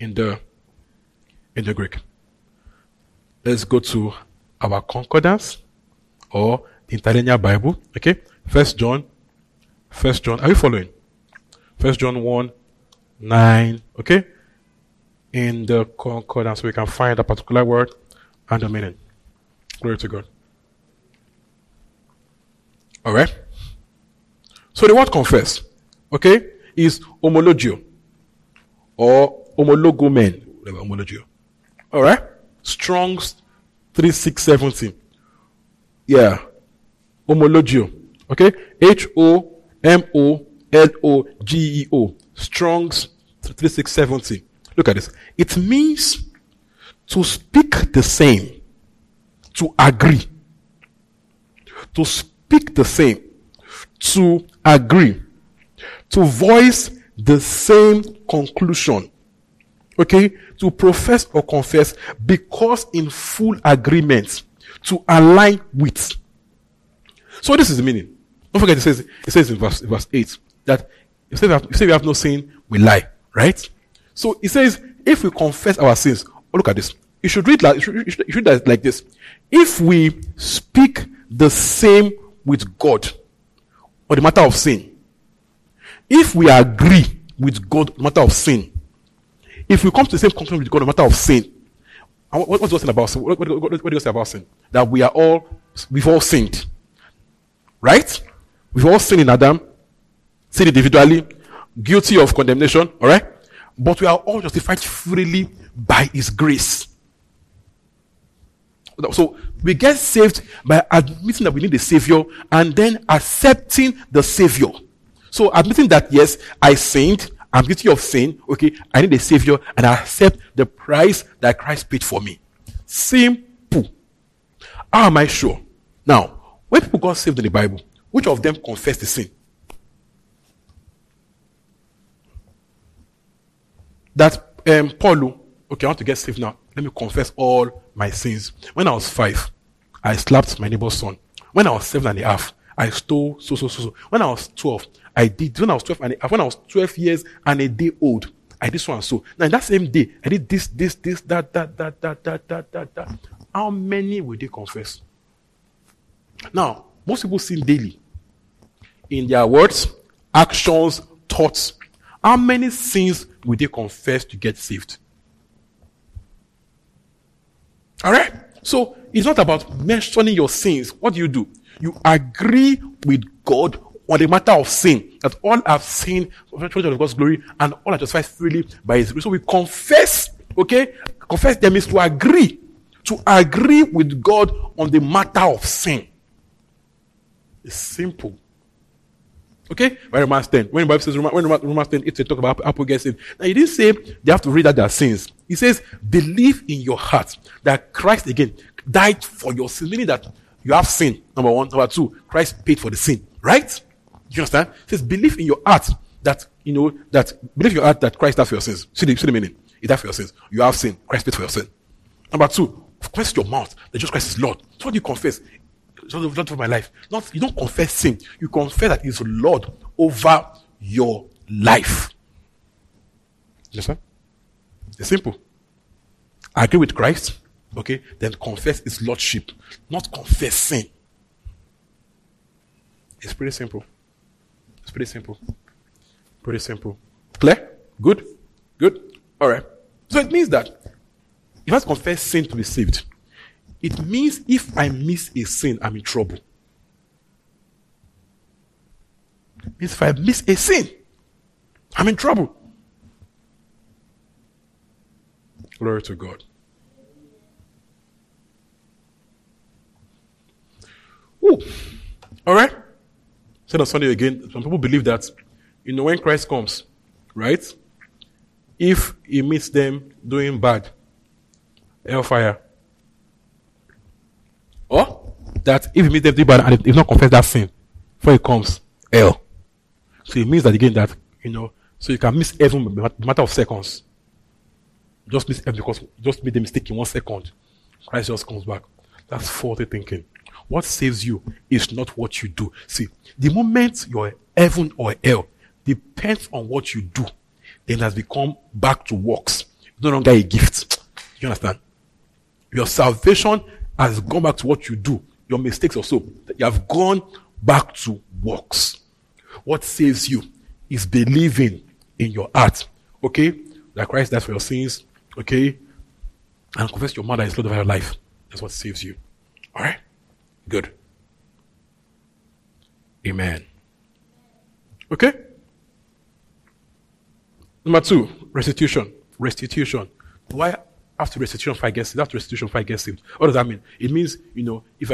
in the Greek. Let's go to our concordance or interlinear Bible. Okay, First John. Are you following? 1 John 1:9. Okay, in the concordance we can find a particular word and the meaning. Glory to God. All right. So the word confess, okay, is homologio or homologumen. Homologio. All right. Strong's 3617. Yeah. Homologio. Okay. HOMOLOGEO. Strong's 3617. Look at this. It means to speak the same, to agree, to speak the same, to agree, to voice the same conclusion, okay, to profess or confess because in full agreement, to align with. So this is the meaning. Don't forget it says in verse 8 that if we have no sin, we lie, right? So it says if we confess our sins, oh, look at this. You should read like this. If we speak the same with God on the matter of sin, if we agree with God on the matter of sin, if we come to the same conclusion with God on the matter of sin, what does God say about sin? What do you say about sin? That we've all sinned, right? We've all sinned in Adam, sinned individually, guilty of condemnation, all right? But we are all justified freely by His grace. So we get saved by admitting that we need a Savior and then accepting the Savior. So admitting that, yes, I sinned, I'm guilty of sin, okay, I need a Savior and I accept the price that Christ paid for me. Simple. How am I sure? Now, when people got saved in the Bible, which of them confessed the sin? That Paul, okay, I want to get saved now. Let me confess all my sins. When I was 5, I slapped my neighbor's son. When I was 7.5, I stole so. When I was 12, I did. When I was 12.5, when I was 12 years and a day old, I did so and so. Now, in that same day, I did this, that. How many will they confess? Now, most people sin daily in their words, actions, thoughts. How many sins will they confess to get saved? All right? So it's not about mentioning your sins. What do? You agree with God on the matter of sin, that all have sinned for the children of God's glory and all are justified freely by His grace. So we confess, okay? Confess them is to agree with God on the matter of sin. It's simple. Okay? By Romans 10. When the Bible says Romans 10, it talks about Apple gets saved. Now, he didn't say they have to read out their sins. He says, believe in your heart that Christ, again, died for your sin. Meaning that you have sin, number one. Number two, Christ paid for the sin. Right? You understand? He says, believe in your heart that, believe in your heart that Christ died for your sins. See the meaning? He died for your sins. You have sin. Christ paid for your sin. Number two, confess your mouth that Jesus Christ is Lord. So what do you confess? Lord of my life. Not, you don't confess sin. You confess that He's Lord over your life. Yes, sir? It's simple. Agree with Christ, okay? Then confess His Lordship. Not confess sin. It's pretty simple. Clear? Good? All right. So it means that you must confess sin to be saved. It means if I miss a sin, I'm in trouble. It means if I miss a sin, I'm in trouble. Glory to God. Ooh. All right. Said on Sunday again, some people believe that, when Christ comes, right? If He meets them doing bad, hellfire. Or that if you meet them and if not confess that sin before it comes, hell. So it means that again that, so you can miss heaven in a matter of seconds. Just miss heaven because you just made the mistake in 1 second. Christ just comes back. That's faulty thinking. What saves you is not what you do. See, the moment you're heaven or hell depends on what you do, then it has become back to works. no longer a gift. You understand? Your salvation has gone back to what you do. Your mistakes also. You have gone back to works. What saves you is believing in your heart. Okay? That Christ died for your sins. Okay? And confess your mother is Lord of your life. That's what saves you. Alright? Good. Amen. Okay? Number two, restitution. Restitution. Why after restitution if I get saved? After restitution if I get saved. What does that mean? It means, you know, if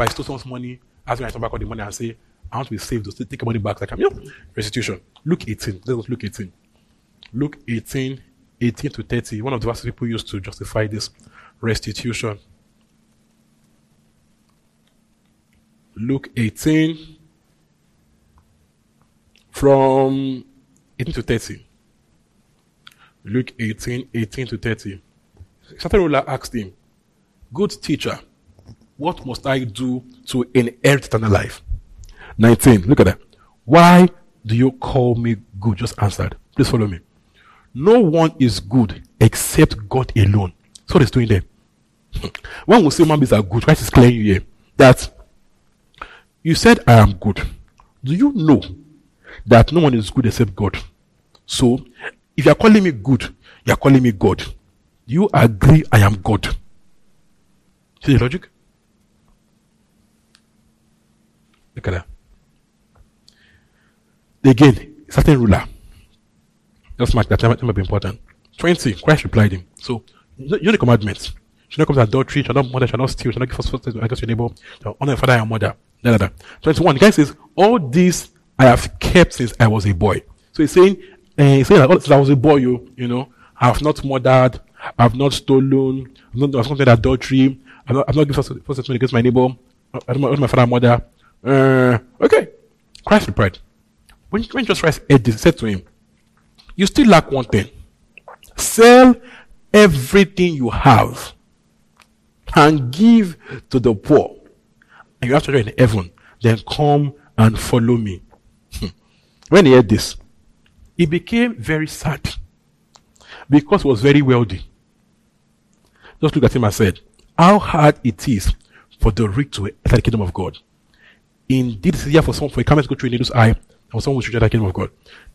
I stole someone's money, ask me to come back with the money and say, I want to be saved, to take money back. Like, you know, restitution. Luke 18. Let's look at Luke 18. Luke 18, 18 to 30. One of the verses people use to justify this restitution. Luke 18, from 18 to 30. Luke 18, 18 to 30. A certain ruler asked him, "Good teacher, what must I do to inherit eternal life?" 19. Look at that. "Why do you call me good?" Just answered. Please follow me. "No one is good except God alone." So he's doing there. When we say man beings are good, Christ is clearing you here. That you said, "I am good." Do you know that no one is good except God? So if you are calling me good, you are calling me God. You agree I am God. See the logic? Look at that. Again, certain ruler. Just mark that. That might be important. 20. Christ replied him. "So, you know the commandments. Shall not commit adultery, shall not murder, shall not steal, shall not give false witness against your neighbor, shall honor your father and your mother." Da, da, da. 21. The guy says, "All these I have kept since I was a boy." So he's saying that since I was a boy, you know, I have not murdered, I have not stolen, I have not committed adultery, I have not given false witness against my neighbor, I don't honor my father and mother. Okay. Christ replied. When Jesus Christ heard this, he said to him, "You still lack one thing. Sell everything you have and give to the poor, and you have treasure in heaven. Then come and follow me." When he heard this, he became very sad because he was very wealthy. Just looked at him and said, "How hard it is for the rich to enter the kingdom of God. Indeed, it's easier for someone for a camel to go through a needle's eye, and someone should enter the kingdom of God."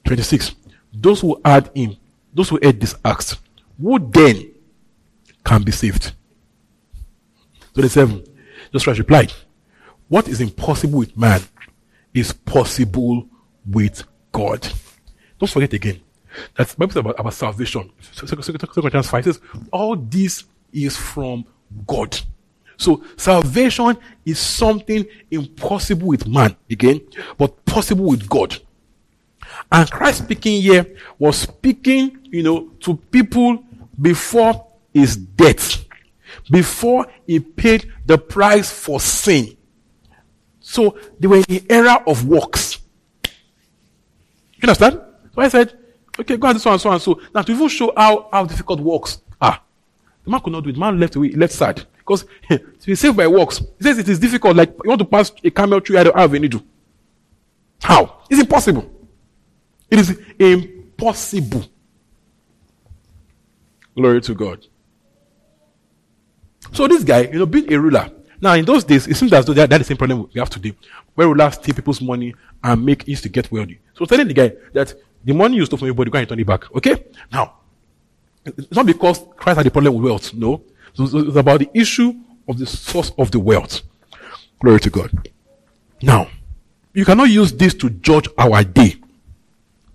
26. Those who heard this asked, "Who then can be saved?" 27. Jesus Christ replied, "What is impossible with man is possible with God." Don't forget again that the Bible says about salvation. 2 Corinthians 5 says, "All this is from God." So salvation is something impossible with man, again, but possible with God. And Christ speaking here was speaking, you know, to people before his death, before he paid the price for sin. So they were in the era of works. You understand? So I said, okay, go and do so and so and so. Now to even show how difficult works are, the man could not do it. The man left side. Because to be saved by works, he says it is difficult. Like you want to pass a camel through, I don't have a needle. How? It's impossible. It is impossible. Glory to God. So this guy, you know, being a ruler. Now in those days, it seems as though they had the same problem we have today, where rulers take people's money and make it to get wealthy. So telling the guy that the money you stole from everybody, go and turn it back. Okay? Now, it's not because Christ had a problem with wealth. No. So it's about the issue of the source of the wealth. Glory to God. Now, you cannot use this to judge our day.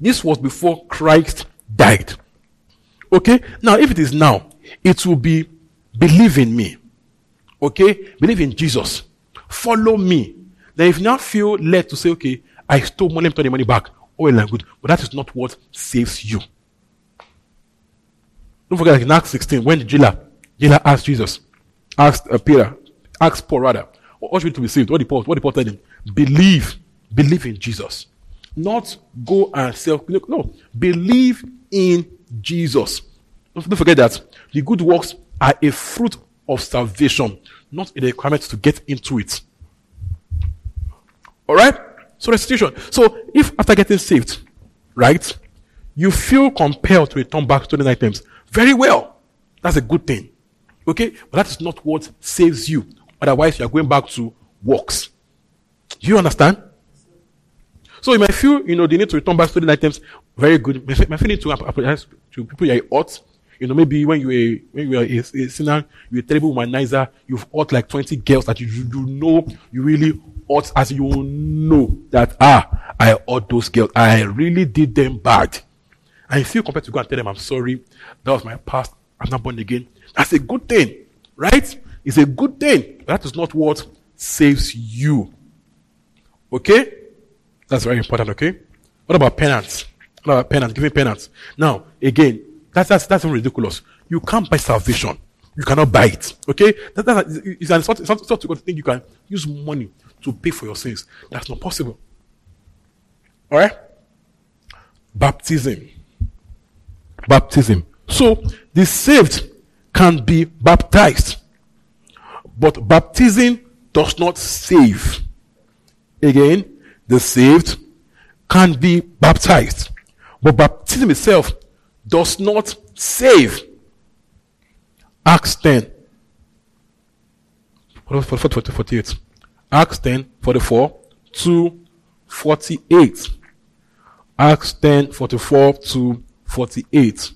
This was before Christ died. Okay? Now, if it is now, it will be believe in me. Okay? Believe in Jesus. Follow me. Then if you now feel led to say, okay, I stole money, turn the money back. Oh, well, good. But that is not what saves you. Don't forget, like in Acts 16, when the jailer asked Jesus, asked Paul rather, what should we do to be saved? What did Paul tell him? Believe in Jesus. Not go and sell. No, believe in Jesus. Don't forget that the good works are a fruit of salvation, not a requirement to get into it. All right? So restitution. So if after getting saved, right, you feel compelled to return back to the items, very well. That's a good thing. Okay? But that is not what saves you. Otherwise, you are going back to works. Do you understand? So you might feel, they need to return back student items. Very good. You might feel need to apologize to people you ought. Maybe when you were a sinner, you're a terrible womanizer. You've ought like 20 girls that you know you really ought, as you know that, I ought those girls. I really did them bad. And you feel compelled to go and tell them, I'm sorry. That was my past. I'm not born again. That's a good thing, right? It's a good thing. That is not what saves you. Okay? That's very important, okay? What about penance? Giving penance. Now, again, that's ridiculous. You can't buy salvation. You cannot buy it, okay? It's not a thing you can use money to pay for your sins. That's not possible. All right? Baptism. So, the saved can be baptized. But baptism does not save. Again, the saved can be baptized. But baptism itself does not save. Acts 10. 48. Acts 10, 44 to 48. Acts 10, 44 to 48.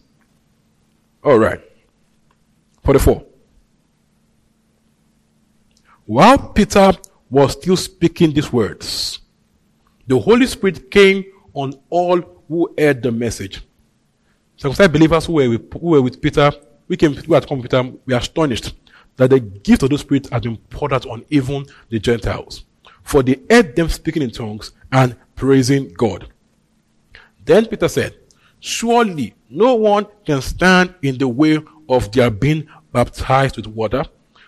All right. 44. While Peter was still speaking these words, the Holy Spirit came on all who heard the message. Circumcised believers who were with Peter, who had come with Peter, were astonished that the gift of the Spirit had been poured out on even the Gentiles. For they heard them speaking in tongues and praising God. Then Peter said, surely no one can stand in the way of their being baptized with water,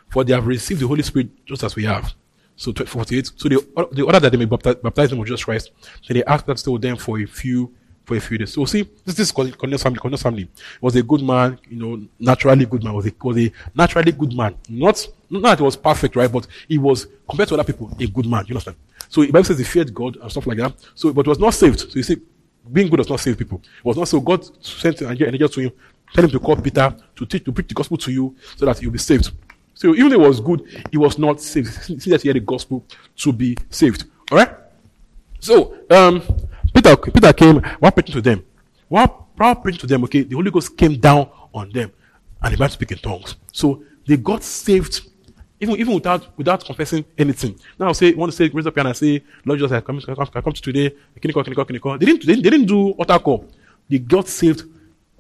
for they have received the Holy Spirit just as we have. So 48. So the order that they may baptize them with Jesus Christ. So they asked that to stay with them for a few days. So see, this is Cornelius' family. Was a good man, naturally good man. Was a naturally good man. Not that it was perfect, right? But he was, compared to other people, a good man. You understand? So the Bible says he feared God and stuff like that. So, but was not saved. So you see, being good does not save people. It was not so. God sent an angel to him, tell him to call Peter to preach the gospel to you, so that you'll be saved. So even though he was good, he was not saved. See that he had the gospel to be saved. All right? So, Peter came while preaching to them. While preaching to them, okay, the Holy Ghost came down on them and they began to speak in tongues. So they got saved even without confessing anything. Now I want to say, raise up your hand and say, Lord Jesus, I come to today. Can you call? They didn't do altar call. They got saved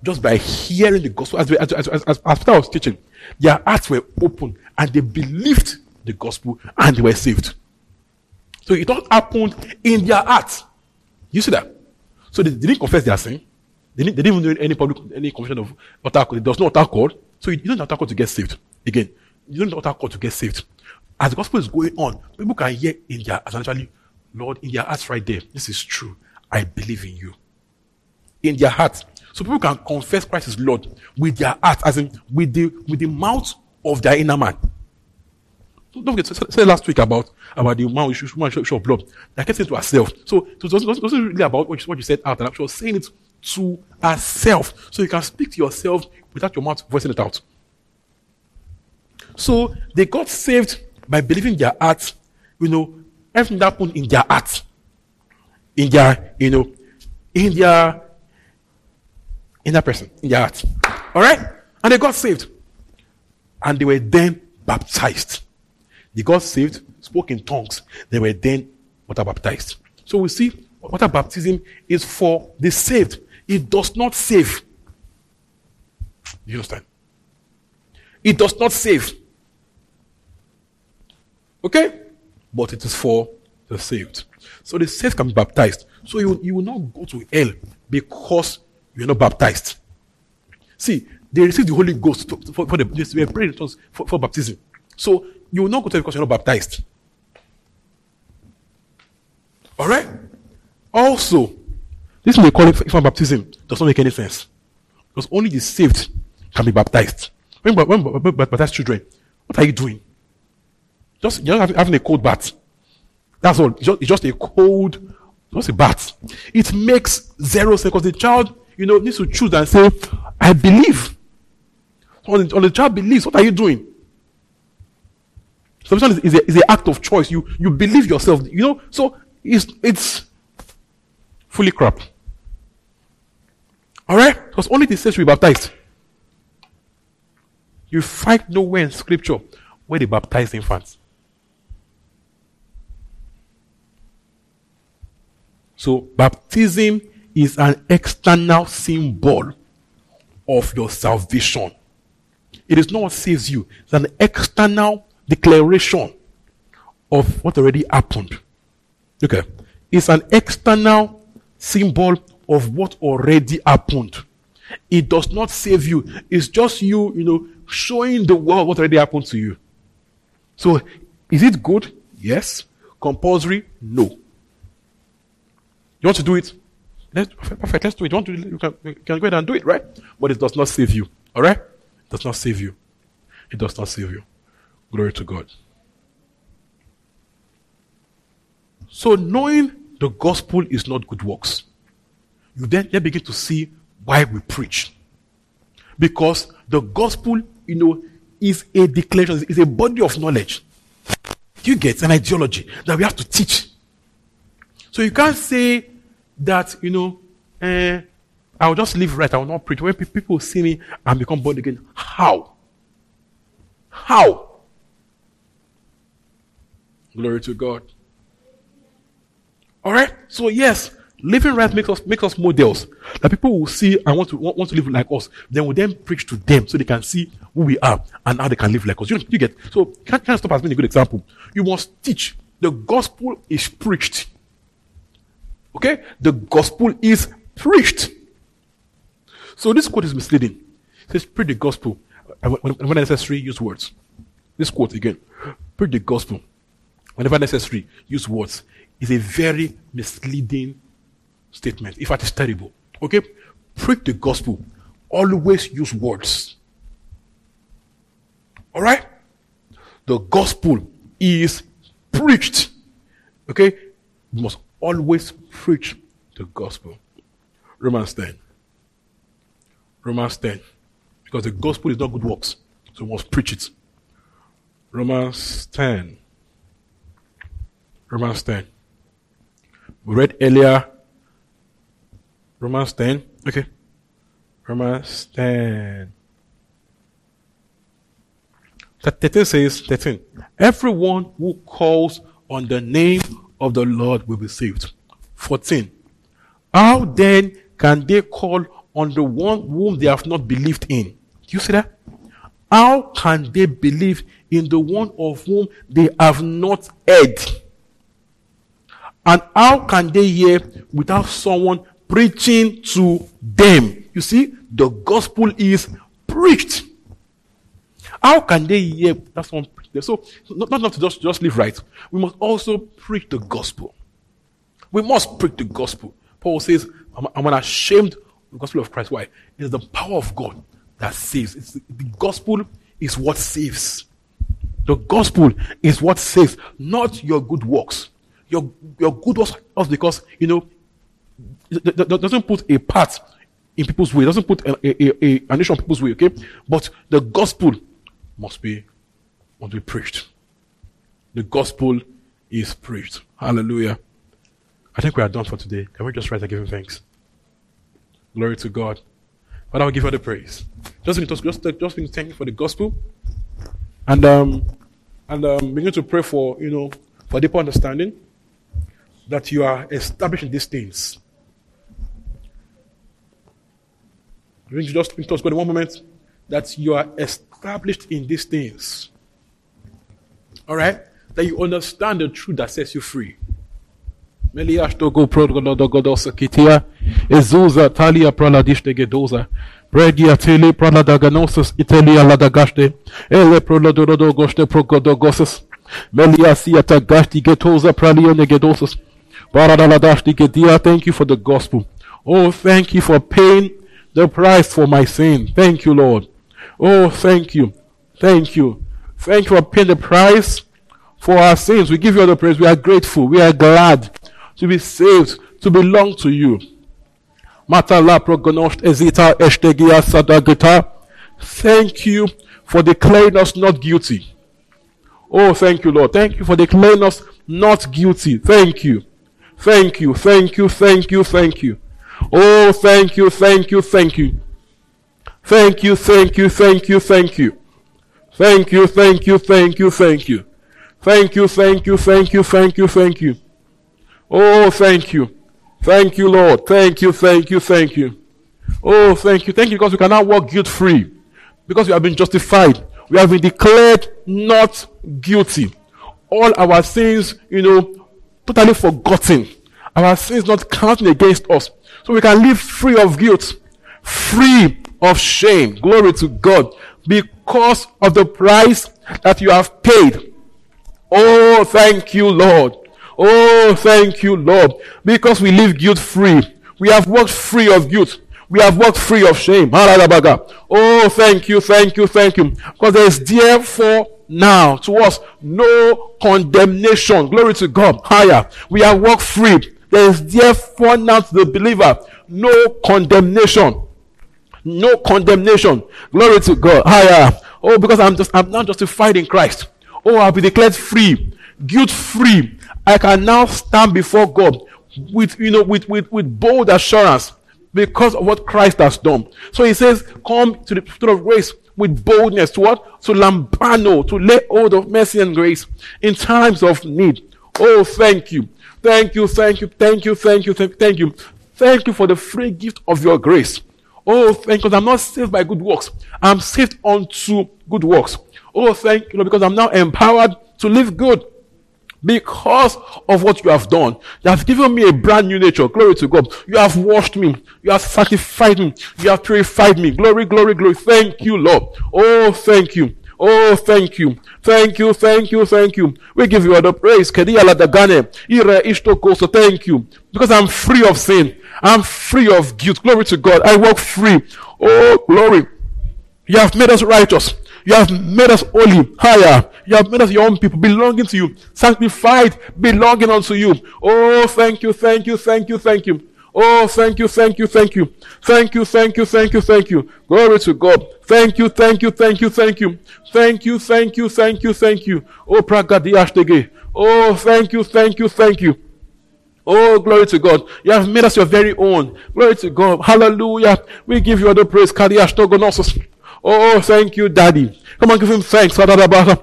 just by hearing the gospel. As Peter was teaching, their hearts were open and they believed the gospel and they were saved. So it all happened in their hearts. You see that? So they didn't confess their sin. They didn't even do any confession of altar call. There was no altar call. So you don't have altar call to get saved. Again, you don't need altar call to get saved. As the gospel is going on, people can hear in their hearts, actually, Lord, in their hearts right there, this is true. I believe in you. In their hearts. So people can confess Christ is Lord with their heart, as in with the mouth of their inner man. Don't forget, I said last week about the man who show blood. That kept saying to herself. So it wasn't really about what you said out, and she was saying it to herself. So you can speak to yourself without your mouth voicing it out. So they got saved by believing their heart. Everything that happened in their heart. In their heart. All right? And they got saved. And they were then baptized. They got saved, spoke in tongues. They were then water baptized. So we see water baptism is for the saved. It does not save. You understand? It does not save. Okay? But it is for the saved. So the saved can be baptized. So you will not go to hell because you're not baptized. See, they received the Holy Ghost for baptism. So you will not go to hell because you're not baptized. All right? Also, this is what they call infant baptism. Does not make any sense. Because only the saved can be baptized. When baptized children, what are you doing? You're having a cold bath. That's all. It's just a cold, not a bath. It makes zero sense because the child, needs to choose and say, I believe. When the child believes, what are you doing? Salvation is an act of choice. You believe yourself. You know, so it's fully crap. Alright? Because only the saints will be baptized. You find nowhere in scripture where they baptize infants. So, baptism is an external symbol of your salvation. It is not what saves you. It's an external declaration of what already happened. Okay. It's an external symbol of what already happened. It does not save you. It's just you, showing the world what already happened to you. So, is it good? Yes. Compulsory? No. You want to do it? Perfect. Let's do it. You can go ahead and do it, right? But it does not save you. All right? It does not save you. It does not save you. Glory to God. So, knowing the gospel is not good works, you then begin to see why we preach. Because the gospel, is a declaration, is a body of knowledge. You get an ideology that we have to teach. So you can't say that, I'll just live right, I will not preach. When people see me and become born again, how? How? Glory to God. Alright? So yes, living right makes us models that people will see and want to live like us. Then we'll then preach to them so they can see who we are and how they can live like us. You get? So can't stop as being a good example. You must teach. The gospel is preached. Okay? The gospel is preached. So this quote is misleading. It says, preach the gospel. Whenever necessary, use words. This quote again. Preach the gospel. Whenever necessary, use words. It's a very misleading statement. In fact, it's terrible. Okay? Preach the gospel. Always use words. Alright? The gospel is preached. Okay? You must always preach the gospel. Romans 10. Romans 10. Because the gospel is not good works. So we must preach it. Romans 10. Romans 10. We read earlier. Romans 10. Okay. Romans 10. 13 says, 13. Everyone who calls on the name of the Lord will be saved. 14. How then can they call on the one whom they have not believed in? Do you see that? How can they believe in the one of whom they have not heard? And how can they hear without someone preaching to them? You see, the gospel is preached. How can they hear without someone preaching them? So, not enough to just live right. We must also preach the gospel. We must preach the gospel. Paul says, I'm unashamed of the gospel of Christ. Why? It is the power of God that saves. The gospel is what saves. The gospel is what saves, not your good works. Your good works because, it doesn't put a part in people's way. It doesn't put a nation on people's way, okay? But the gospel must be preached. The gospel is preached. Hallelujah. I think we are done for today. Can we just rise and give him thanks? Glory to God. Father, I'll give her the praise. Just begin to thank you for the gospel. And begin to pray for deeper understanding. That you are establishing these things. Just in God in one moment, that you are established in these things. Alright? That you understand the truth that sets you free. Bredia tele praladaganosus italia ladagaste, ele prolododogoste progodogosus, melia siata gasti getosa pralione gedosus. Thank you for the gospel. Oh, thank you for paying the price for my sin. Thank you, Lord. Oh, thank you. Thank you. Thank you for paying the price for our sins. We give you all the praise. We are grateful. We are glad to be saved, to belong to you. Matala progonost ezita estegia sadagita Thank you for declaring us not guilty. Oh, thank you, Lord. Thank you for declaring us not guilty. Thank you. Thank you. Thank you. Thank you. Thank you. Oh, thank you. Thank you. Thank you. Thank you. Thank you. Thank you. Thank you. Thank you. Thank you. Thank you. Thank you. Thank you. Thank you. Thank you. Thank you. Thank you. Oh, thank you. Thank you, Lord. Thank you. Thank you. Thank you. Oh, thank you. Thank you because we can now walk guilt-free. Because we have been justified. We have been declared not guilty. All our sins, totally forgotten. Our sins not counted against us. So we can live free of guilt, free of shame. Glory to God. Because of the price that you have paid. Oh, thank you, Lord. Oh, thank you, Lord. Because we live guilt-free. We have walked free of guilt. We have walked free of shame. Oh, thank you, thank you, thank you. Because there is therefore now to us no condemnation. Glory to God. Higher. We have walked free. There is therefore now to the believer no condemnation. No condemnation. Glory to God. Higher. Oh, because I'm now justified in Christ. Oh, I'll be declared free, guilt free. I can now stand before God with bold assurance. Because of what Christ has done. So he says, come to the throne of grace with boldness. To what? To lambano, to lay hold of mercy and grace in times of need. Oh, thank you. Thank you, thank you, thank you, thank you, thank you. Thank you for the free gift of your grace. Oh, thank you, because I'm not saved by good works. I'm saved unto good works. Oh, thank you, because I'm now empowered to live good. Because of what you have done, you have given me a brand new nature. Glory to God. You have washed me. You have sanctified me. You have purified me. Glory, glory, glory. Thank you, Lord. Oh, thank you. Oh, thank you. Thank you, thank you, thank you. We give you all the praise. Thank you. Because I'm free of sin. I'm free of guilt. Glory to God. I walk free. Oh, glory. You have made us righteous. You have made us holy, higher. You have made us your own people, belonging to you, sanctified, belonging unto you. Oh, thank you, thank you, thank you, thank you. Oh, thank you, thank you, thank you. Thank you, thank you, thank you, thank you. Glory to God. Thank you, thank you, thank you, thank you. Thank you, thank you, thank you, thank you. Oh, pragadiashtege. Oh, thank you, thank you, thank you. Oh, glory to God. You have made us your very own. Glory to God. Hallelujah. We give you all the praise. Kadiashtogonosos. Oh, thank you, Daddy. Come on, give him thanks. Because yes,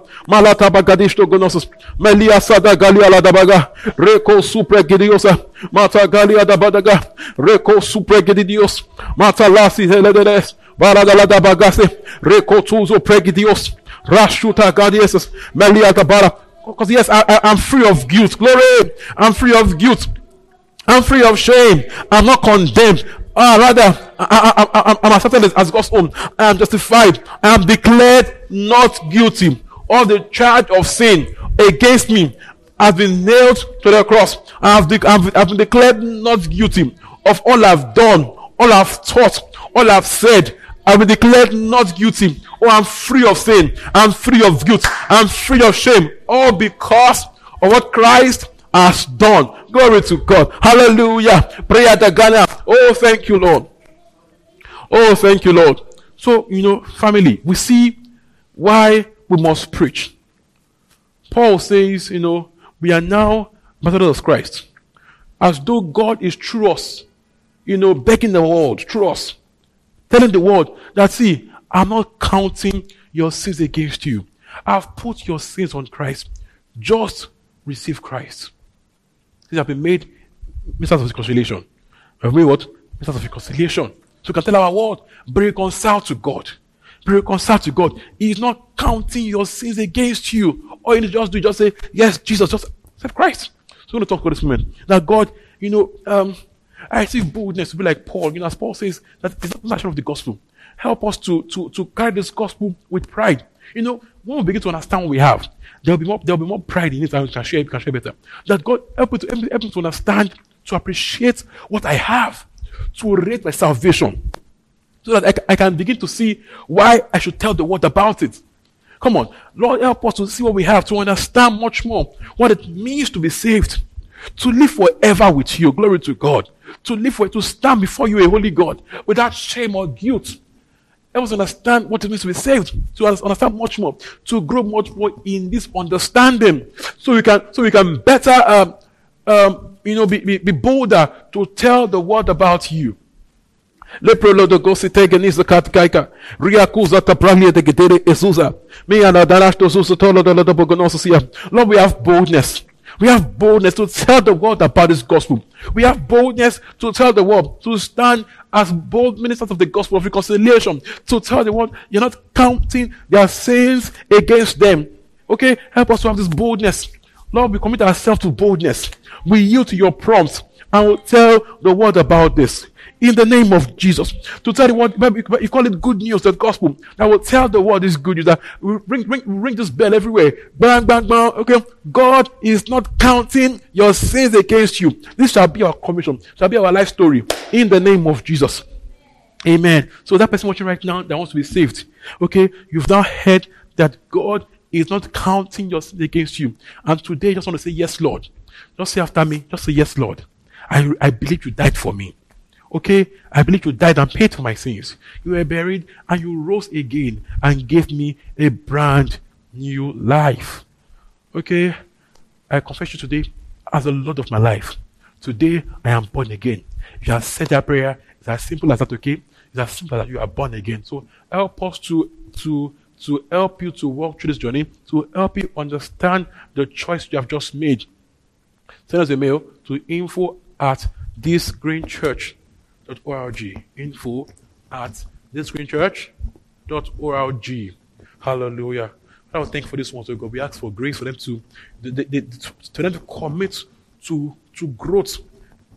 I'm free of guilt. Glory. I'm free of guilt. I'm free of shame. I'm not condemned. Rather, I'm accepted as God's own. I am justified. I am declared not guilty. All the charge of sin against me has been nailed to the cross. I've been declared not guilty of all I've done, all I've taught, all I've said. I've been declared not guilty. Oh, I'm free of sin. I'm free of guilt. I'm free of shame. All because of what Christ has done. Glory to God. Hallelujah. Prayer to Ghana. Oh, thank you, Lord. Oh, thank you, Lord. So, family, we see why we must preach. Paul says, we are now ambassadors of Christ. As though God is through us, begging the world, through us, telling the world that, see, I'm not counting your sins against you. I've put your sins on Christ. Just receive Christ. These have been made ministers of reconciliation. Have we what? Ministers of reconciliation. So we can tell our world, be reconciled to God. Be reconciled to God. He is not counting your sins against you. All you need to just do, just say, yes, Jesus, just accept Christ. So we're going to talk about this moment. That God, I receive boldness to be like Paul. As Paul says, that it's not an action of the gospel. Help us to carry this gospel with pride. When we begin to understand what we have, there will be more pride in it, and we can share better. That God help me to understand, to appreciate what I have, to rate my salvation, so that I can begin to see why I should tell the world about it. Come on, Lord, help us to see what we have, to understand much more what it means to be saved, to live forever with you. Glory to God. To stand before you a holy God without shame or guilt. I must understand what it means to be saved, to understand much more, to grow much more in this understanding, so we can better be bolder to tell the world about you. Lord, we have boldness. We have boldness to tell the world about this gospel. We have boldness to tell the world, to stand as bold ministers of the gospel of reconciliation, to tell the world you're not counting their sins against them. Okay? Help us to have this boldness. Lord, we commit ourselves to boldness. We yield to your prompts and will tell the world about this. In the name of Jesus. To tell the world, you call it good news, the gospel. That will tell the world this good news. That we ring this bell everywhere. Bang, bang, bang. Okay. God is not counting your sins against you. This shall be our commission. Shall be our life story. In the name of Jesus. Amen. So that person watching right now that wants to be saved. Okay. You've now heard that God is not counting your sins against you. And today, you just want to say, yes, Lord. Just say after me. Just say, yes, Lord. I believe you died for me. Okay, I believe you died and paid for my sins. You were buried and you rose again and gave me a brand new life. Okay, I confess you today as the Lord of my life. Today, I am born again. If you have said that prayer, it's as simple as that, okay? It's as simple as that you are born again. So help us to help you to walk through this journey, to help you understand the choice you have just made. Send us a mail to info@thisgreenchurch.org. info@thisgreenchurch.org. Hallelujah. I want to thank for this one to God. We ask for grace for them to commit to growth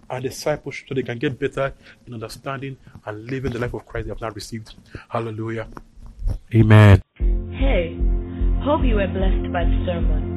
and discipleship so they can get better in understanding and living the life of Christ they have not received. Hallelujah. Amen. Hey, hope you were blessed by the sermon.